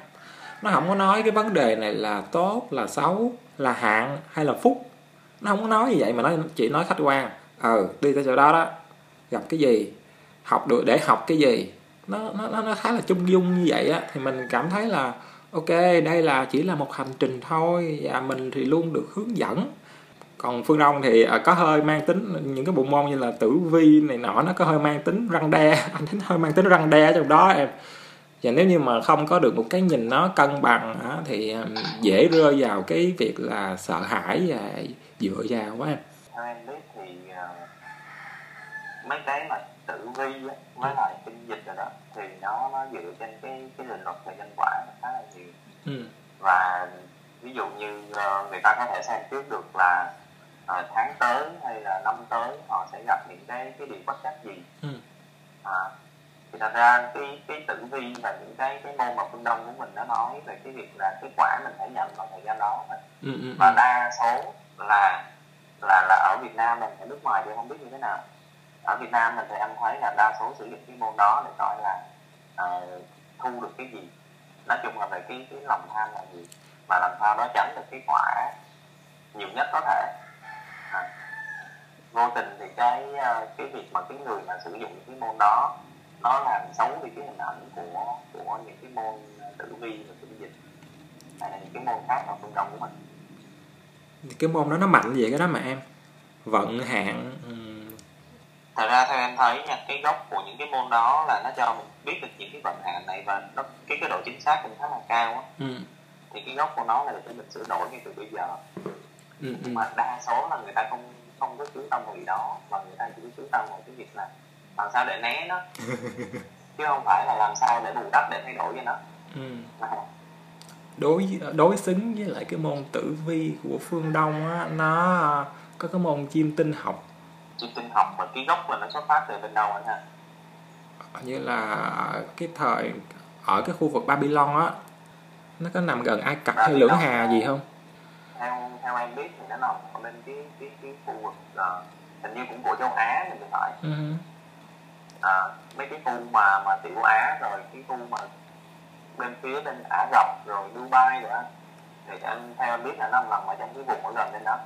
Nó không có nói cái vấn đề này là tốt, là xấu, là hạn hay là phúc. Nó không có nói như vậy mà nó chỉ nói khách quan. Ừ, đi tới chỗ đó đó, gặp cái gì, học được để học cái gì. Nó, nó, nó khá là chung dung như vậy á, thì mình cảm thấy là ok, đây là chỉ là một hành trình thôi và mình thì luôn được hướng dẫn. Còn Phương Đông thì có hơi mang tính, những cái bộ môn như là tử vi này nọ nó có hơi mang tính răng đe. Anh thấy hơi mang tính răng đe trong đó em, và nếu như mà không có được một cái nhìn nó cân bằng á, thì dễ rơi vào cái việc là sợ hãi và dựa vào quá em. Theo em biết thì uh, mấy cái mà tử vi với lại kinh dịch rồi đó thì nó, nó dựa trên cái cái định luật về nhân quả khá là nhiều. Ừ. Và ví dụ như uh, người ta có thể xem trước được là uh, tháng tới hay là năm tới họ sẽ gặp những cái cái điều bất trắc gì. Ừ. À, thì thật ra cái cái tử vi và những cái cái môn mà phương Đông của mình nó nói về cái việc là cái quả mình phải nhận vào thời gian đó. Ừ, ừ. Và đa số là là là ở Việt Nam mình, ở nước ngoài thì không biết như thế nào. Ở Việt Nam mình thì em thấy là đa số sử dụng cái môn đó để coi là uh, thu được cái gì, nói chung là về cái, cái lòng tham là gì mà làm sao đó tránh được cái quả nhiều nhất có thể. À, vô tình thì cái uh, cái việc mà cái người mà sử dụng cái môn đó nó làm xấu đi cái hình ảnh của của những cái môn tử vi và kinh dịch hay là những cái môn khác ở phương Đông của mình. Cái môn đó nó mạnh vậy cái đó mà em, vận hạn. Thật ra theo em thấy nha, cái gốc của những cái môn đó là nó cho mình biết được những cái vận hạn này và nó, cái cái độ chính xác cũng khá là cao á. Ừ. Thì cái gốc của nó là để mình sửa đổi ngay từ bây giờ. Ừ. Nhưng mà đa số là người ta không không có chú tâm vào gì đó, mà người ta chỉ chú tâm vào cái việc là làm sao để né nó, chứ không phải là làm sao để bù đắp, để thay đổi cho nó. Ừ. Đối đối xứng với lại cái môn tử vi của phương Đông á, nó có cái môn chiêm tinh học. Chiêm tinh học mà cái gốc là nó xuất phát từ bên đâu anh ha? Như là cái thời ở cái khu vực Babylon á, nó có nằm gần Ai Cập hay Lưỡng Hà gì không? Theo theo em biết thì nó nằm ở bên cái cái cái khu vực uh, hình như cũng của châu Á mình phải. Uh-huh. À, mấy cái khu mà mà Tiểu Á rồi cái khu mà bên phía bên Ả Rập rồi Dubai rồi á, thì anh theo em biết là nó nằm ở trong cái vùng ở gần bên đó.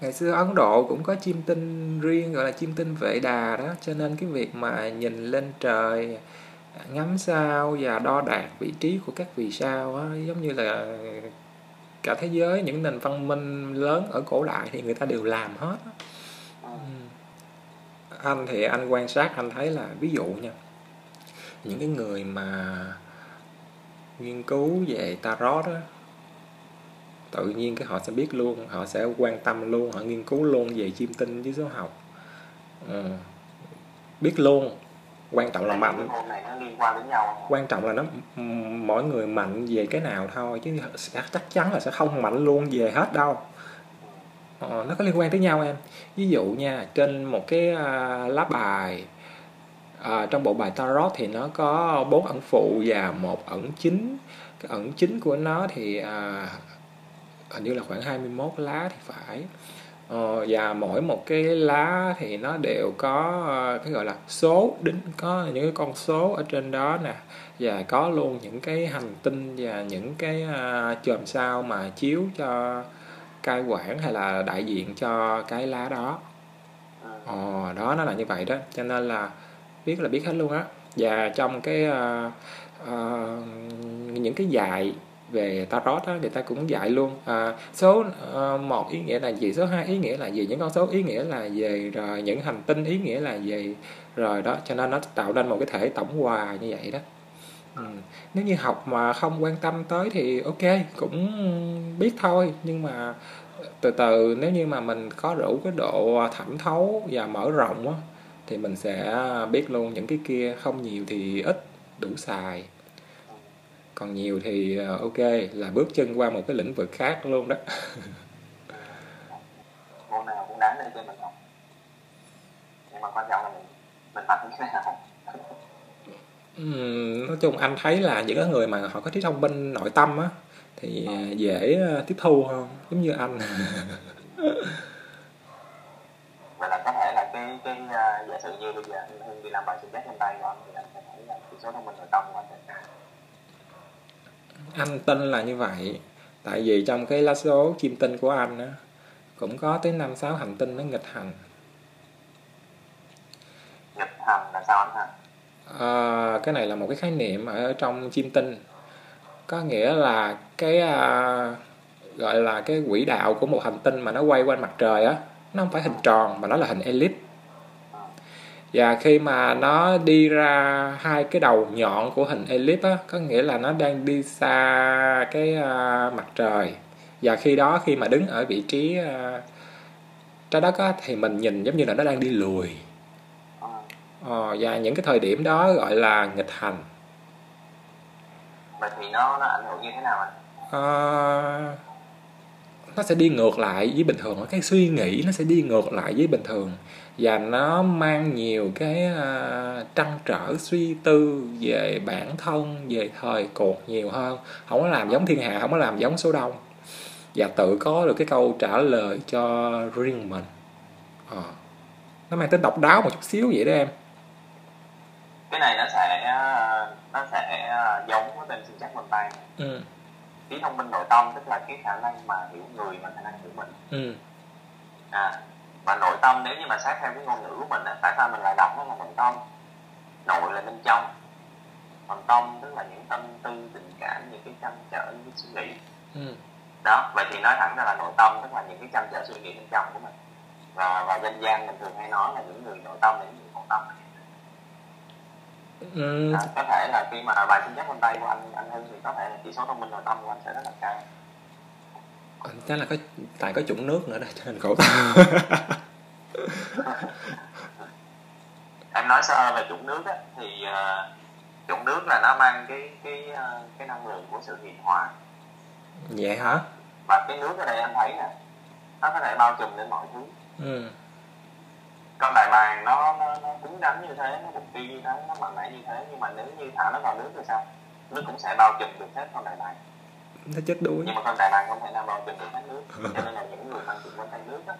Ngày xưa Ấn Độ cũng có chiêm tinh riêng gọi là chiêm tinh Vệ Đà đó, cho nên cái việc mà nhìn lên trời ngắm sao và đo đạt vị trí của các vì sao á, giống như là cả thế giới những nền văn minh lớn ở cổ đại thì người ta đều làm hết. Anh thì anh quan sát, anh thấy là ví dụ nha, những cái người mà nghiên cứu về tarot á, tự nhiên cái họ sẽ biết luôn, họ sẽ quan tâm luôn, họ nghiên cứu luôn về chiêm tinh với số học. Ừ. Biết luôn. Quan trọng là mạnh, quan trọng là nó mỗi người mạnh về cái nào thôi, chứ chắc chắn là sẽ không mạnh luôn về hết đâu. Ờ, nó có liên quan tới nhau em. Ví dụ nha, trên một cái lá bài à, trong bộ bài tarot thì nó có bốn ẩn phụ và một ẩn chính. Cái ẩn chính của nó thì à, hình như là khoảng hai mươi mốt lá thì phải. Ờ, và mỗi một cái lá thì nó đều có cái gọi là số đính, có những cái con số ở trên đó nè, và có luôn những cái hành tinh và những cái chòm sao mà chiếu cho cai quản hay là đại diện cho cái lá đó. Ờ, đó nó là như vậy đó, cho nên là biết là biết hết luôn á. Và trong cái uh, uh, những cái dạy về tarot á, người ta cũng dạy luôn à, số một uh, ý nghĩa là gì, số hai ý nghĩa là gì, những con số ý nghĩa là gì, rồi những hành tinh ý nghĩa là gì, rồi đó, cho nên nó tạo nên một cái thể tổng hòa như vậy đó. Ừ. Nếu như học mà không quan tâm tới thì ok, cũng biết thôi, nhưng mà từ từ nếu như mà mình có đủ cái độ thẩm thấu và mở rộng á, thì mình sẽ biết luôn những cái kia, không nhiều thì ít, đủ xài. Còn nhiều thì ok, là bước chân qua một cái lĩnh vực khác luôn đó. Môn nào cũng đáng để cho mình học. Nhưng mà quan trọng là mình, mình học như thế nào. Uhm, nói chung anh thấy là những người mà họ có trí thông minh nội tâm á, thì dễ tiếp thu hơn, giống như anh. Vậy là có thể là cái, cái uh, giả sử như bây giờ Hương đi làm bài sinh giác trên tay của anh, thì anh sẽ thấy là chỉ số thông minh nội tâm của anh sẽ cao. Anh tin là như vậy, tại vì trong cái lá số chiêm tinh của anh á, cũng có tới năm sáu hành tinh nó nghịch hành. Nghịch hành là sao anh ha? À, cái này là một cái khái niệm ở trong chiêm tinh, có nghĩa là cái à, gọi là cái quỹ đạo của một hành tinh mà nó quay quanh mặt trời á, nó không phải hình tròn mà nó là hình elip, và khi mà nó đi ra hai cái đầu nhọn của hình elip á, có nghĩa là nó đang đi xa cái à, mặt trời, và khi đó khi mà đứng ở vị trí à, trái đất á, thì mình nhìn giống như là nó đang đi lùi. Ờ, và những cái thời điểm đó gọi là nghịch hành. Vậy thì nó, nó ảnh hưởng như thế nào anh? À, nó sẽ đi ngược lại với bình thường, cái suy nghĩ nó sẽ đi ngược lại với bình thường, và nó mang nhiều cái uh, trăn trở suy tư về bản thân, về thời cuộc nhiều hơn, không có làm giống thiên hạ, không có làm giống số đông, và tự có được cái câu trả lời cho riêng mình. Ờ. Nó mang tính độc đáo một chút xíu vậy đó em. Cái này nó sẽ nó sẽ giống với tên sinh chắc bên tay. Ừ. Trí thông minh nội tâm tức là cái khả năng mà hiểu người và khả năng hiểu mình. Ừ. À, và nội tâm nếu như mà sát theo cái ngôn ngữ của mình á, tại sao mình lại đọc nó là nội tâm? Nội là bên trong, còn tâm tức là những tâm tư, tình cảm, những cái trăn trở, những cái suy nghĩ. Ừ. Đó, vậy thì nói thẳng ra là nội tâm tức là những cái trăn trở suy nghĩ bên trong của mình. Và, và dân gian mình thường hay nói là những người nội tâm là những người nội tâm. Ừ. À, có thể là khi mà bài sinh giác bên tay của anh anh Hưng thì có thể là chỉ số thông minh nội tâm của anh sẽ rất là cao. Chắc là có, tại có chủng nước nữa đây cho nên khổ tâm. Em nói sơ về chủng nước á, thì uh, chủng nước là nó mang cái cái uh, cái năng lượng của sự hiền hòa. Vậy hả? Và cái nước ở đây anh thấy nè, nó có thể bao trùm đến mọi thứ. Ừ. Con đại bàng nó nó nó cứng rắn như thế, nó mục tiêu như thế, nó mạnh mẽ như thế, nhưng mà nếu như thả nó vào nước thì sao? Nước cũng sẽ bao trùm được hết con đại bàng. Nó chết đuối. Nhưng mà con đại bàng không thể nào bao trùm được hết nước. Cho nên là những người mang chuyện quanh tay nước á,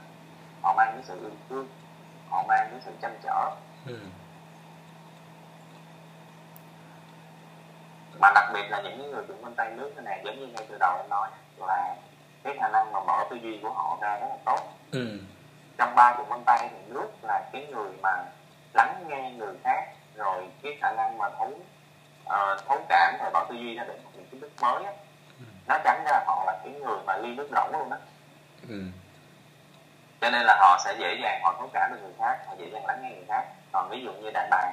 họ mang cái sự ương ương, họ mang cái sự chăn trở. Ừ. Mà đặc biệt là những người chuyện quanh tay nước thế này, giống như ngay từ đầu em nói là cái khả năng mà mở tư duy của họ ra rất là tốt. Ừ. Trong ba chủng vân tay thì nước là cái người mà lắng nghe người khác, rồi cái khả năng mà thấu uh, thấu cảm và bọn tư duy ra được những kiến thức mới á, nó tránh ra họ là cái người mà ly nước rỗng luôn á. Ừ. Cho nên là họ sẽ dễ dàng họ thấu cảm được người khác, họ dễ dàng lắng nghe người khác. Còn ví dụ như đại bàng,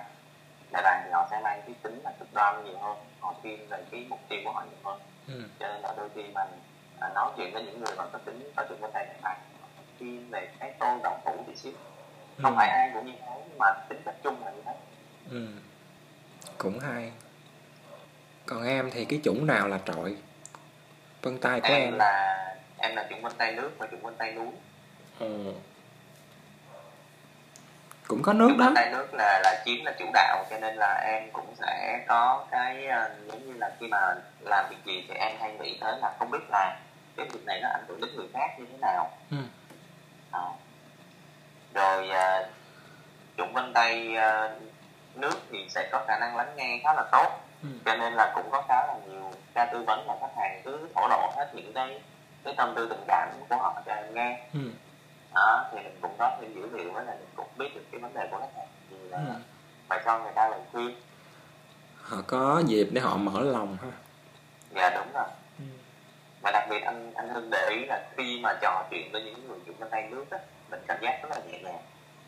đại bàng thì họ sẽ mang cái tính là cực đoan nhiều hơn, họ thiên về cái mục tiêu của họ nhiều hơn. Ừ. Cho nên là đôi khi mình à, nói chuyện với những người mà có tính có chung với đại bàng, thiên về cái tôi đồng thủ tí xíu. Ừ. Không phải ai cũng như thế mà tính cách chung là như thế. Ừ. Cũng hay. Còn em thì cái chủng nào là trội? Vân tay của em, em là em là chủng vân tay nước và chủng vân tay núi. Ừ. Cũng có nước chủng đó. Vân tay nước là là chiếm là chủ đạo, cho nên là em cũng sẽ có cái giống như là khi mà làm việc gì thì em hay nghĩ tới là không biết là cái việc này nó ảnh hưởng đến người khác như thế nào. Ừ. À. Rồi uh, chủng vân tay uh, nước thì sẽ có khả năng lắng nghe khá là tốt. Ừ. Cho nên là cũng có khá là nhiều ca tư vấn mà khách hàng cứ thổ lộ hết những cái cái tâm tư tình cảm của họ cho em nghe. Ừ. Đó, thì mình cũng có thêm dữ liệu với là mình cũng biết được cái vấn đề của khách hàng thì là ừ. mà cho người ta lời khuyên, họ có dịp để họ mở lòng ha. Dạ đúng rồi. Ừ. Và đặc biệt anh anh Hưng để ý là khi mà trò chuyện với những người dùng bên tay nước á, mình cảm giác rất là nhẹ nhàng.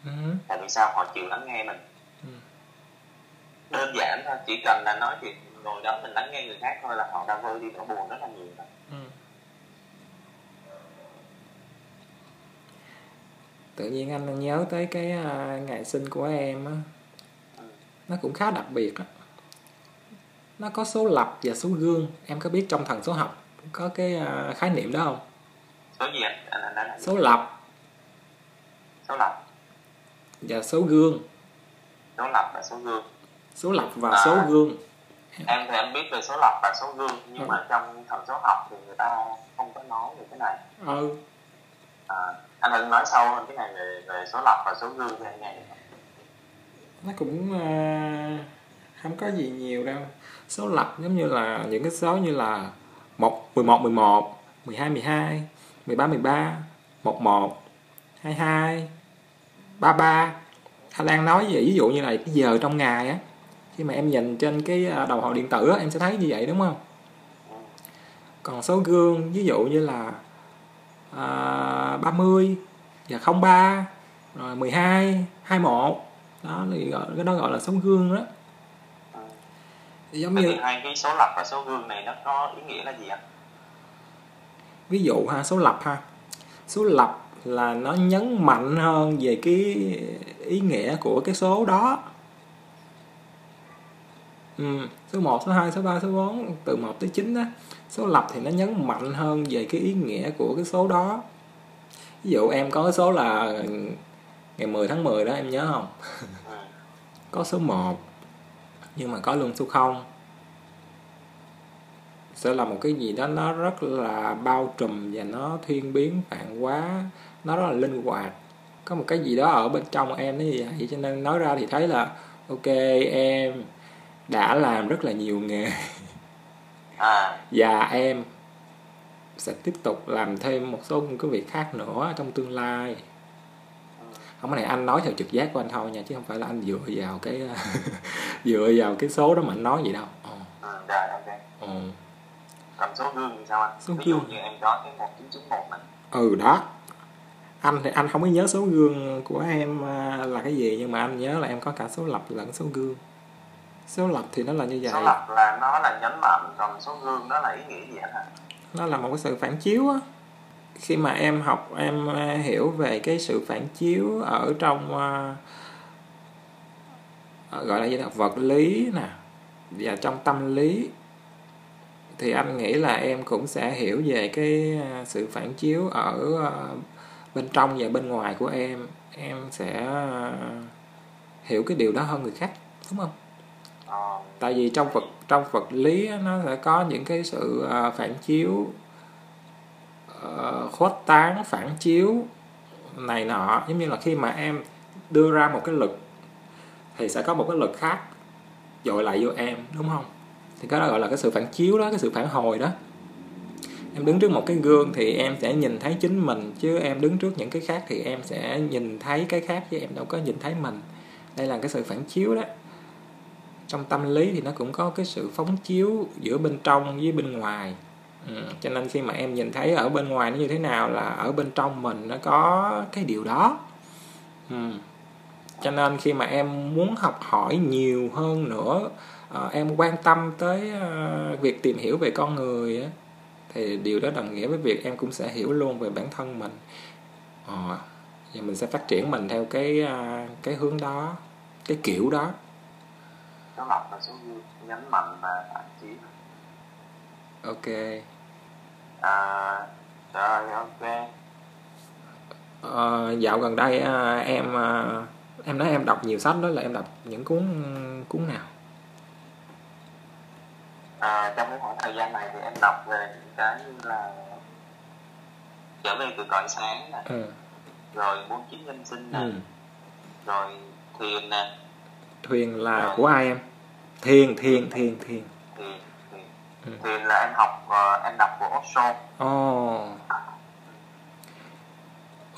Ừ. Tại vì sao? Họ chịu lắng nghe mình. Ừ. Đơn giản thôi, chỉ cần là nói chuyện ngồi đó mình lắng nghe người khác thôi là họ đã vơi đi nỗi buồn rất là nhiều rồi. Ừ. Tự nhiên anh nhớ tới cái ngày sinh của em á. Ừ. Nó cũng khá đặc biệt á. Nó có số lập và số gương. Em có biết trong thần số học có cái khái niệm đó không? Số gì anh? anh, anh, anh. Số lập. Số lập và số gương. Số lập và số gương. Số lập và à, số gương. Em thì em biết về số lập và số gương, nhưng ừ. mà trong thần số học thì người ta không có nói về cái này. Ừ. À, anh Hưng nói sâu hơn cái này về, về số lập và số gương cho anh nghe. Nó cũng uh, không có gì nhiều đâu. Số lập giống như là những cái số như là một, mười một, mười một, mười hai, mười hai, mười ba, mười ba, mười một, hai mươi hai, ba mươi ba. Anh đang nói về ví dụ như là cái giờ trong ngày á, khi mà em nhìn trên cái đồng hồ điện tử á, em sẽ thấy như vậy đúng không? Còn số gương ví dụ như là à, ba mươi, giờ không ba, rồi mười hai, hai mươi mốt. Đó thì gọi, cái đó gọi là số gương đó. Giống như hai cái số lập và số gương này nó có ý nghĩa là gì ạ? Ví dụ ha, số lập ha. Số lập là nó nhấn mạnh hơn về cái ý nghĩa của cái số đó. Ừ, số một, số hai, số ba, số bốn, từ một tới chín đó. Số lập thì nó nhấn mạnh hơn về cái ý nghĩa của cái số đó. Ví dụ em có số là ngày mười tháng mười đó, em nhớ không? Có số một, nhưng mà có luôn số không. Sẽ là một cái gì đó nó rất là bao trùm và nó thiên biến vạn hóa, nó rất là linh hoạt. Có một cái gì đó ở bên trong em nó như vậy, cho nên nói ra thì thấy là ok, em đã làm rất là nhiều nghề à. Và em sẽ tiếp tục làm thêm một số những cái việc khác nữa trong tương lai. Không, cái này anh nói theo trực giác của anh thôi nha, chứ không phải là anh dựa vào cái dựa vào cái số đó mà anh nói vậy đâu. Ừ, rồi, ok. Ừ. Còn số gương thì sao anh? Số ví dụ gương như em có cái một chín chín một này. Ừ đó. Anh thì anh không có nhớ số gương của em là cái gì, nhưng mà anh nhớ là em có cả số lập lẫn số gương. Số lập thì nó là như vậy. Số lập là nó là nhấn mạnh, còn số gương đó là ý nghĩa gì hả? Nó là một cái sự phản chiếu á. Khi mà em học, em hiểu về cái sự phản chiếu ở trong gọi là gì đó, vật lý nè, và trong tâm lý, thì anh nghĩ là em cũng sẽ hiểu về cái sự phản chiếu ở bên trong và bên ngoài của em. Em sẽ hiểu cái điều đó hơn người khác, đúng không? Tại vì trong vật trong vật lý nó sẽ có những cái sự phản chiếu, khuếch tán, phản chiếu này nọ. Giống như là khi mà em đưa ra một cái lực thì sẽ có một cái lực khác dội lại vô em, đúng không? Thì cái đó gọi là cái sự phản chiếu đó, cái sự phản hồi đó. Em đứng trước một cái gương thì em sẽ nhìn thấy chính mình, chứ em đứng trước những cái khác thì em sẽ nhìn thấy cái khác, chứ em đâu có nhìn thấy mình. Đây là cái sự phản chiếu đó. trong tâm lý thì nó cũng có cái sự phóng chiếu giữa bên trong với bên ngoài. Ừ. Cho nên khi mà em nhìn thấy ở bên ngoài nó như thế nào là ở bên trong mình nó có cái điều đó. Ừ. Cho nên khi mà em muốn học hỏi nhiều hơn nữa, em quan tâm tới việc tìm hiểu về con người, thì điều đó đồng nghĩa với việc em cũng sẽ hiểu luôn về bản thân mình. Ờ, và mình sẽ phát triển mình theo cái cái hướng đó, cái kiểu đó. Đó là sẽ nhấn mạnh và thậm chí. Ok. À, rồi, ok. À, dạo gần đây à, em à, em nói em đọc nhiều sách, đó là em đọc những cuốn cuốn nào? À, trong cái khoảng thời gian này thì em đọc về những cái như là Trở về từ cõi sáng này, ừ. rồi bốn mươi chín nhân sinh này, ừ. rồi Thiền nè. Thiền là rồi. Của ai em? Thiền, thiền, thiền, thiền. Thiền, thiền. Ừ. Thiền là em học, em đọc của Osho. Oh.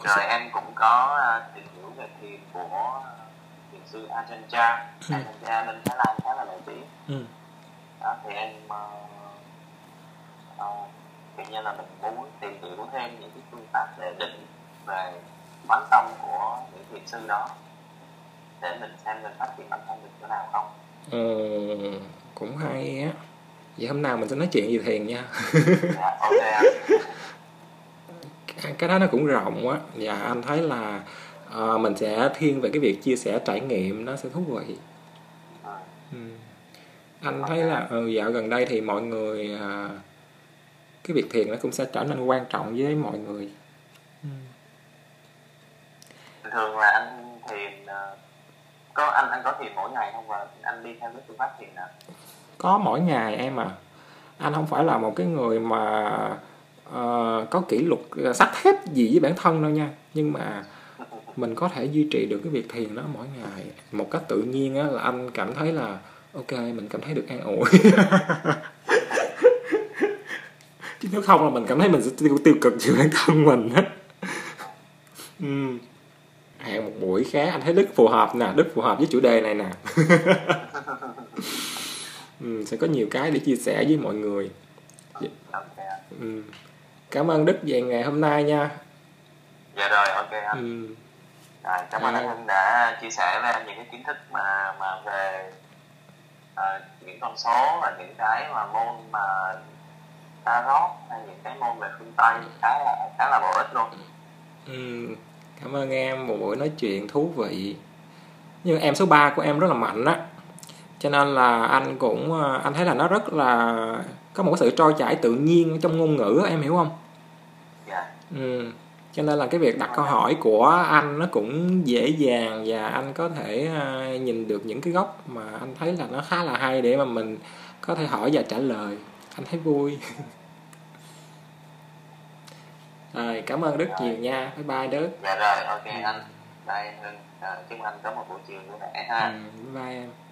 Rồi Osho. Em cũng có tìm hiểu về thiền của thiền sư A-chan-cha. Ừ. A-chan-cha bên Thái Lan khá là nổi tiếng. Ừ. Đó, thì em uh, uh, tự nhiên là mình muốn tìm hiểu thêm những cái phương pháp để định về bản tâm của những thiền sư đó, để mình xem mình phát triển bản thân được chỗ nào không. Ừ, cũng hay á. Vậy hôm nào mình sẽ nói chuyện về thiền nha. Dạ, ok. Cái đó nó cũng rộng quá. Dạ, anh thấy là uh, mình sẽ thiên về cái việc chia sẻ trải nghiệm, nó sẽ thú vị. Ừ. Ừ. Anh thấy là ừ, dạo gần đây thì mọi người à, cái việc thiền nó cũng sẽ trở nên quan trọng với mọi người. Ừ. Thường là anh thiền có anh anh có thiền mỗi ngày không, và anh đi theo cái phương pháp thiền nào? Có mỗi ngày em à. Anh không phải là một cái người mà uh, có kỷ luật sắt thép gì với bản thân đâu nha, nhưng mà mình có thể duy trì được cái việc thiền đó mỗi ngày một cách tự nhiên á, là anh cảm thấy là ok, mình cảm thấy được an ủi. Chứ nếu không là mình cảm thấy mình sẽ tiêu, tiêu cực về bản thân mình á. Ừ. Hẹn một buổi khác, anh thấy Đức phù hợp nè, Đức phù hợp với chủ đề này nè. Ừ, sẽ có nhiều cái để chia sẻ với mọi người. Ừ. Cảm ơn Đức về ngày hôm nay nha. Dạ rồi, ok anh. Ừ. Rồi, cảm ơn à. Anh đã chia sẻ với em những cái kiến thức mà mà về À, những con số và những cái mà môn mà tarot hay những cái môn về phương Tây khá là khá là bổ ích luôn. Ừ, cảm ơn em, một buổi nói chuyện thú vị. Nhưng em số ba của em rất là mạnh á, cho nên là anh cũng anh thấy là nó rất là có một sự trôi chảy tự nhiên trong ngôn ngữ, em hiểu không? Yeah. Ừ, cho nên là cái việc đặt câu hỏi của anh nó cũng dễ dàng, và anh có thể nhìn được những cái góc mà anh thấy là nó khá là hay để mà mình có thể hỏi và trả lời. Anh thấy vui. Rồi, cảm ơn Đức nhiều nha. Bye bye Đức. Dạ rồi, ok anh. Đây, chúc anh có một buổi chiều vui vẻ ha. Bye bye em.